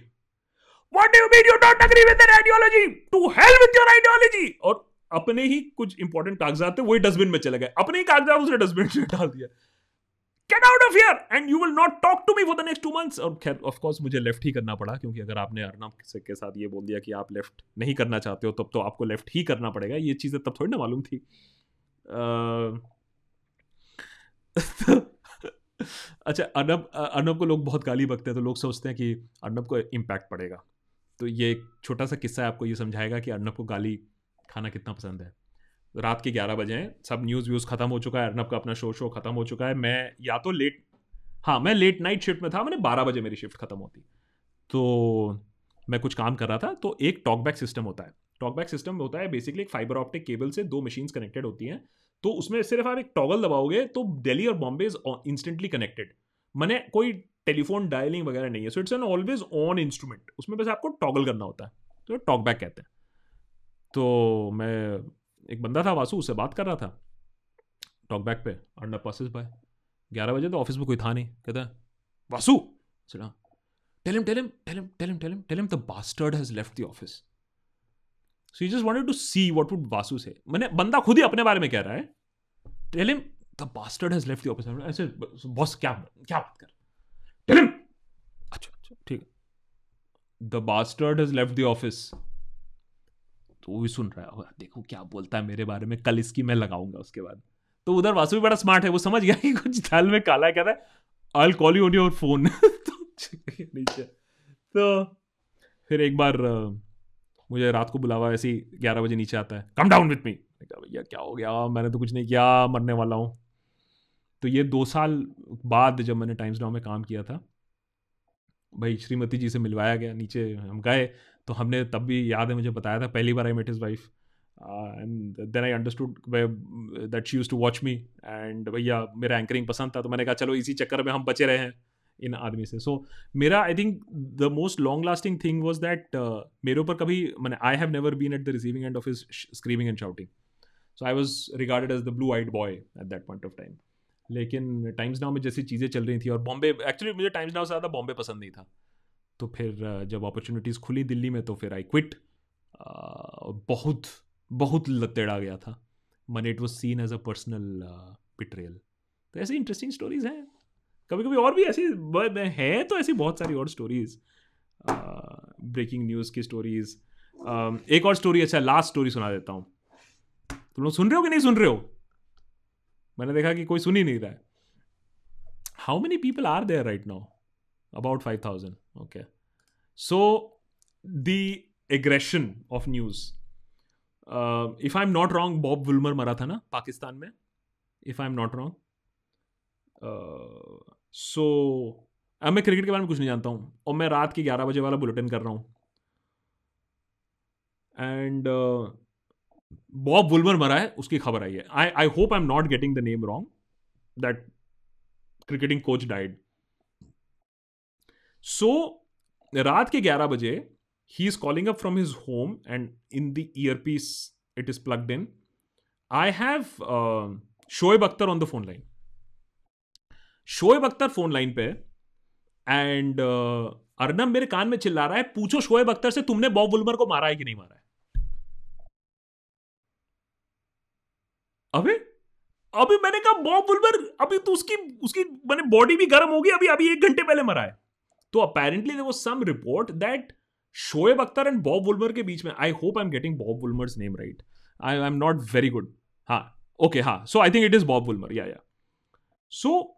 What do you mean you don't agree with their ideology? To hell with your ideology. और अपने ही कुछ इंपॉर्टेंट कागजात थे, वही डस्टबिन में चले गए. अपने ही कागजात उसने डस्टबिन में डाल दिया. Get out of here and you will not talk to me for the next two months. और खैर ऑफ कोर्स मुझे लेफ्ट ही करना पड़ा, क्योंकि अगर आपने अर्नब के साथ ये बोल दिया कि आप लेफ्ट नहीं करना चाहते हो तब तो आपको लेफ्ट ही करना पड़ेगा. ये चीज़ें तब थोड़ी ना मालूम थी. अच्छा, अर्नब अर्नब को लोग बहुत गाली बकते हैं तो लोग सोचते हैं कि अर्नब को इम्पैक्ट पड़ेगा. तो ये एक छोटा सा किस्सा आपको ये समझाएगा कि अर्नब को गाली खाना कितना पसंद है. रात के ग्यारह बजे हैं, सब न्यूज़ व्यूज़ ख़त्म हो चुका है, अर्नब का अपना शो शो ख़त्म हो चुका है. मैं या तो लेट हाँ मैं लेट नाइट शिफ्ट में था, मैंने बारह बजे मेरी शिफ्ट ख़त्म होती, तो मैं कुछ काम कर रहा था. तो एक टॉकबैक सिस्टम होता है. टॉकबैक सिस्टम होता है बेसिकली एक फाइबर ऑप्टिक केबल से दो मशीन्स कनेक्टेड होती हैं, तो उसमें सिर्फ आप एक टॉगल दबाओगे तो दिल्ली और बॉम्बे इज इंस्टेंटली कनेक्टेड. मैंने कोई टेलीफोन डायलिंग वगैरह नहीं है, so it's an always on instrument. उसमें बस आपको टॉगल करना होता है, तो टॉकबैक कहते हैं. तो मैं एक बंदा था वासु, उससे बात कर रहा था टॉकबैक पे. अर्नब पासेस बाय ग्यारह बजे, तो ऑफिस में कोई था नहीं. कहता है वासु चला tell him tell him tell him tell him tell him tell him the bastard has left the office. So you just wanted to see what would Vasu say. मैंने बंदा खुद ही अपने बारे में कह रहा है tell him the bastard has left the office. ऐसे बॉस क्या क्या बात कर टेल हिम. अच्छा अच्छा ठीक है the bastard has left the office. तो वो भी सुन रहा है, देखो क्या बोलता है मेरे बारे में, कल इसकी मैं लगाऊंगा. उसके बाद तो उधर वासु भी बड़ा स्मार्ट है, वो समझ गया कि कुछ दाल में काला है. कह रहा है I will call you on your phone. तो फिर एक बार मुझे रात को बुलावा, ऐसे ही ग्यारह बजे नीचे आता है, कम डाउन विथ मी. भैया क्या हो गया, मैंने तो कुछ नहीं किया, मरने वाला हूँ. तो ये दो साल बाद जब मैंने टाइम्स नाउ में काम किया था, भाई श्रीमती जी से मिलवाया गया, नीचे हम गए. तो हमने तब भी याद है मुझे बताया था, पहली बार I met his wife and then I understood that she use to watch me. And भैया मेरा एंकरिंग पसंद था, तो मैंने कहा चलो इसी चक्कर में हम बचे रहे हैं इन आदमी से. सो so, मेरा I think the most long lasting thing was that मेरे ऊपर कभी मैंने I have never been at the receiving end of his screaming and shouting. So I was regarded as the blue eyed boy at that point of time. लेकिन टाइम्स नाउ में जैसी चीज़ें चल रही थी और बॉम्बे, एक्चुअली मुझे टाइम्स नाउ से ज़्यादा बॉम्बे पसंद नहीं था. तो फिर जब अपॉर्चुनिटीज़ खुली दिल्ली में तो फिर आई क्विट. बहुत बहुत लतेड़ा गया था मन. It was seen as a personal betrayal. तो ऐसी इंटरेस्टिंग स्टोरीज हैं. कभी कभी और भी ऐसी हैं, तो ऐसी बहुत सारी और स्टोरीज, ब्रेकिंग न्यूज़ की स्टोरीज. uh, एक और स्टोरी, अच्छा लास्ट स्टोरी सुना देता हूँ. तुम लोग सुन रहे हो कि नहीं सुन रहे हो? मैंने देखा कि कोई सुन ही नहीं रहा है. How many people are there right now? About five thousand. Okay. So the aggression of news, if I am not wrong Bob Woolmer मरा था ना पाकिस्तान में, if I am not wrong. So अब मैं क्रिकेट के बारे में कुछ नहीं जानता हूँ और मैं रात के ग्यारह बजे वाला बुलेटिन कर रहा हूँ एंड बॉब वुल्मर मरा है, उसकी खबर आई है. I I hope I am not getting the name wrong, that cricketing coach died. So रात के ग्यारह बजे he is calling up from his home and in the earpiece it is plugged in, I have Shoaib Akhtar on the phone line. Shoaib Akhtar phone line पे एंड uh, अर्नब मेरे कान में चिल्ला रहा है, पूछो शोएब अख्तर से तुमने बॉब वुल्मर को मारा है कि नहीं मारा है. अबे अभी मैंने कहा बॉब वुल्मर, अभी तो उसकी उसकी मैंने बॉडी भी गर्म होगी, अभी अभी एक घंटे पहले मरा है. तो apparently there was some report that Shoaib Akhtar and Bob Woolmer के बीच में, I hope I am getting Bob Woolmer's name right, I I am not very good. हाँ ओके हाँ so I think it is Bob Woolmer या या. सो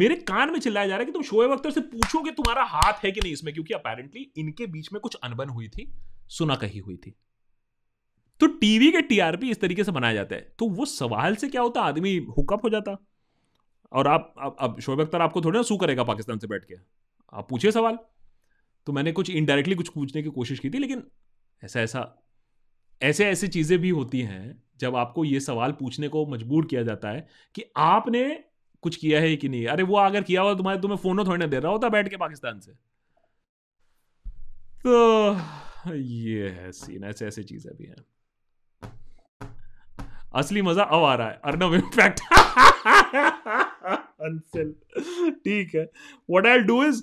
मेरे कान में चिल्लाया जा रहा है कि तुम शोएब अख्तर से पूछो कि तुम्हारा हाथ है कि नहीं इसमें, क्योंकि अपेरेंटली इनके बीच में कुछ अनबन हुई थी, सुना कही हुई थी. तो टीवी के टीआरपी इस तरीके से बनाया जाता है. तो वो सवाल से क्या होता, आदमी हुकअप हो जाता. और आप अब अब शोएब अख्तर आपको थोड़ी ना सू करेगा पाकिस्तान से बैठ के, आप पूछिए सवाल. तो मैंने कुछ इनडायरेक्टली कुछ पूछने की कोशिश की थी, लेकिन ऐसा ऐसा ऐसे ऐसी चीज़ें भी होती हैं जब आपको ये सवाल पूछने को मजबूर किया जाता है कि आपने कुछ किया है कि नहीं. अरे वो अगर किया हो तुम्हारे तुम्हें फोन थोड़ी ना दे रहा होता बैठ के पाकिस्तान से. तो ये है सीन, ऐसे ऐसी चीज़ें भी हैं. असली मजा अब आ रहा है. अर्नब इम्पैक्ट अनसेल ठीक है. What I will do is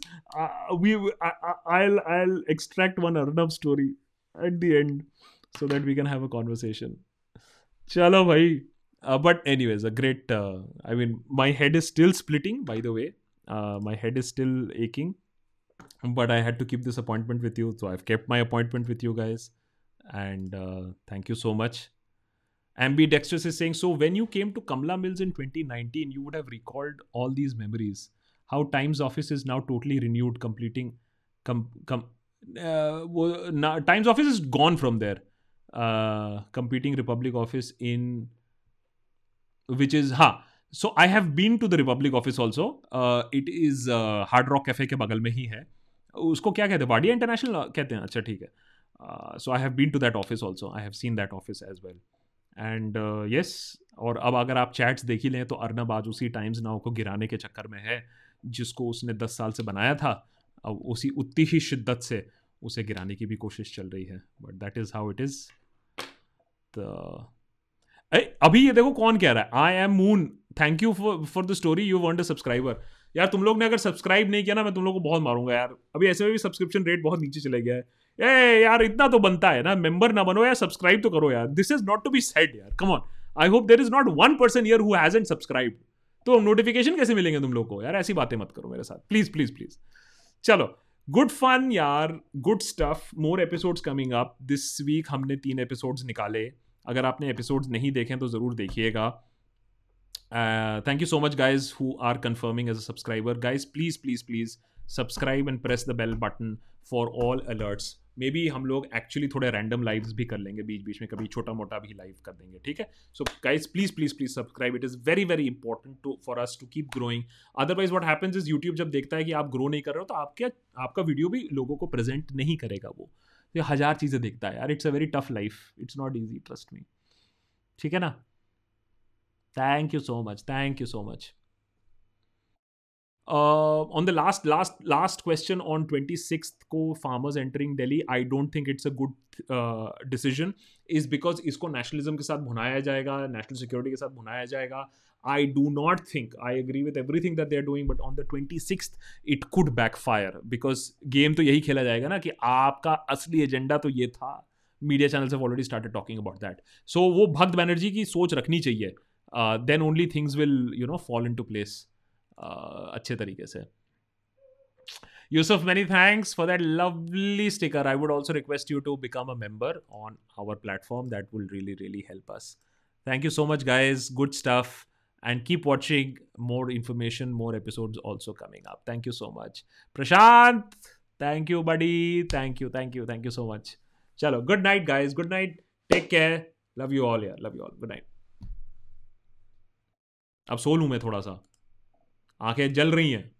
we I will I will extract one Arnab story at the end so that we can have a conversation. चलो भाई Uh, but anyways, a great, uh, I mean, my head is still splitting, by the way. Uh, my head is still aching. But I had to keep this appointment with you. So I've kept my appointment with you guys. And uh, thank you so much. Ambidextrous is saying, so when you came to Kamala Mills in twenty nineteen, you would have recalled all these memories. How Times Office is now totally renewed, completing... Com- com- uh, now, Times Office is gone from there. Uh, competing Republic Office in... Which is... Ha! So I have been to the Republic Office also. Uh, it is uh, Hard Rock Cafe के बगल में ही है. उसको क्या कहते हैं? वाडिया इंटरनेशनल कहते हैं. अच्छा ठीक है. Uh, so I have been to that office also. I have seen that office as well. And uh, yes, और अब अगर आप चैट्स देख ही लें तो अर्नब आज उसी टाइम्स नाउ को गिराने के चक्कर में है जिसको उसने दस साल से बनाया था. अब उसी उतनी ही शिद्दत से उसे गिराने की भी कोशिश चल रही है. But that is how it is. तो अभी ये देखो कौन कह रहा है, I am Moon, thank you for for the story, you want a subscriber. यार तुम लोग ने अगर सब्सक्राइब नहीं किया ना, मैं तुम लोग को बहुत मारूंगा यार. अभी ऐसे में भी सब्सक्रिप्शन रेट बहुत नीचे चले गया है. ए यार इतना तो बनता है ना, मेंबर ना बनो यार, सब्सक्राइब तो करो यार. This is not to be said यार, come on. I hope there is not one person here who hasn't subscribe. तो नोटिफिकेशन कैसे मिलेंगे तुम लोग को यार? ऐसी बातें मत करो मेरे साथ, प्लीज प्लीज प्लीज. चलो, गुड फन यार, good stuff, more episodes coming up. This week हमने तीन एपिसोड्स निकाले. अगर आपने एपिसोड्स नहीं देखे तो ज़रूर देखिएगा. Thank you so much guys who are confirming as a subscriber. Guys please please please subscribe and press the bell button for all alerts. Maybe हम लोग एक्चुअली थोड़े रैंडम लाइव्स भी कर लेंगे बीच बीच में, कभी छोटा मोटा भी लाइव कर देंगे, ठीक है? So guys please please please subscribe. It is very very important to for us to keep growing. Otherwise what happens is YouTube जब देखता है कि आप ग्रो नहीं कर रहे हो तो आपके आपका वीडियो भी लोगों को प्रेजेंट नहीं करेगा. वो ये हज़ार चीज़ें देखता है यार. It's a very tough life, it's not easy, trust me, ठीक है ना? Thank you so much, thank you so much. On the last last last question on twenty sixth को farmers entering Delhi, I don't think it's a good decision is because इसको नेशनलिज्म के साथ भुनाया जाएगा, नेशनल सिक्योरिटी के साथ भुनाया जाएगा. I do not think, I agree with everything that they are doing, but on the twenty-sixth, it could backfire because game तो यही खेला जाएगा ना कि आपका असली एजेंडा तो ये था. Media channels have already started talking about that. So वो भक्त बनर्जी की सोच रखनी चाहिए. uh, then only things will you know fall into place uh, अच्छे तरीके से. Yusuf, many thanks for that lovely sticker. I would also request you to become a member on our platform. That will really really help us. Thank you so much guys, good stuff. And keep watching, more information, more episodes also coming up. Thank you so much. Prashant, thank you buddy. Thank you, thank you, thank you so much. Chalo, good night guys. Good night. Take care. Love you all yeah. Love you all. Good night. अब सो लूँ मैं थोड़ा सा, आंखें जल रही हैं.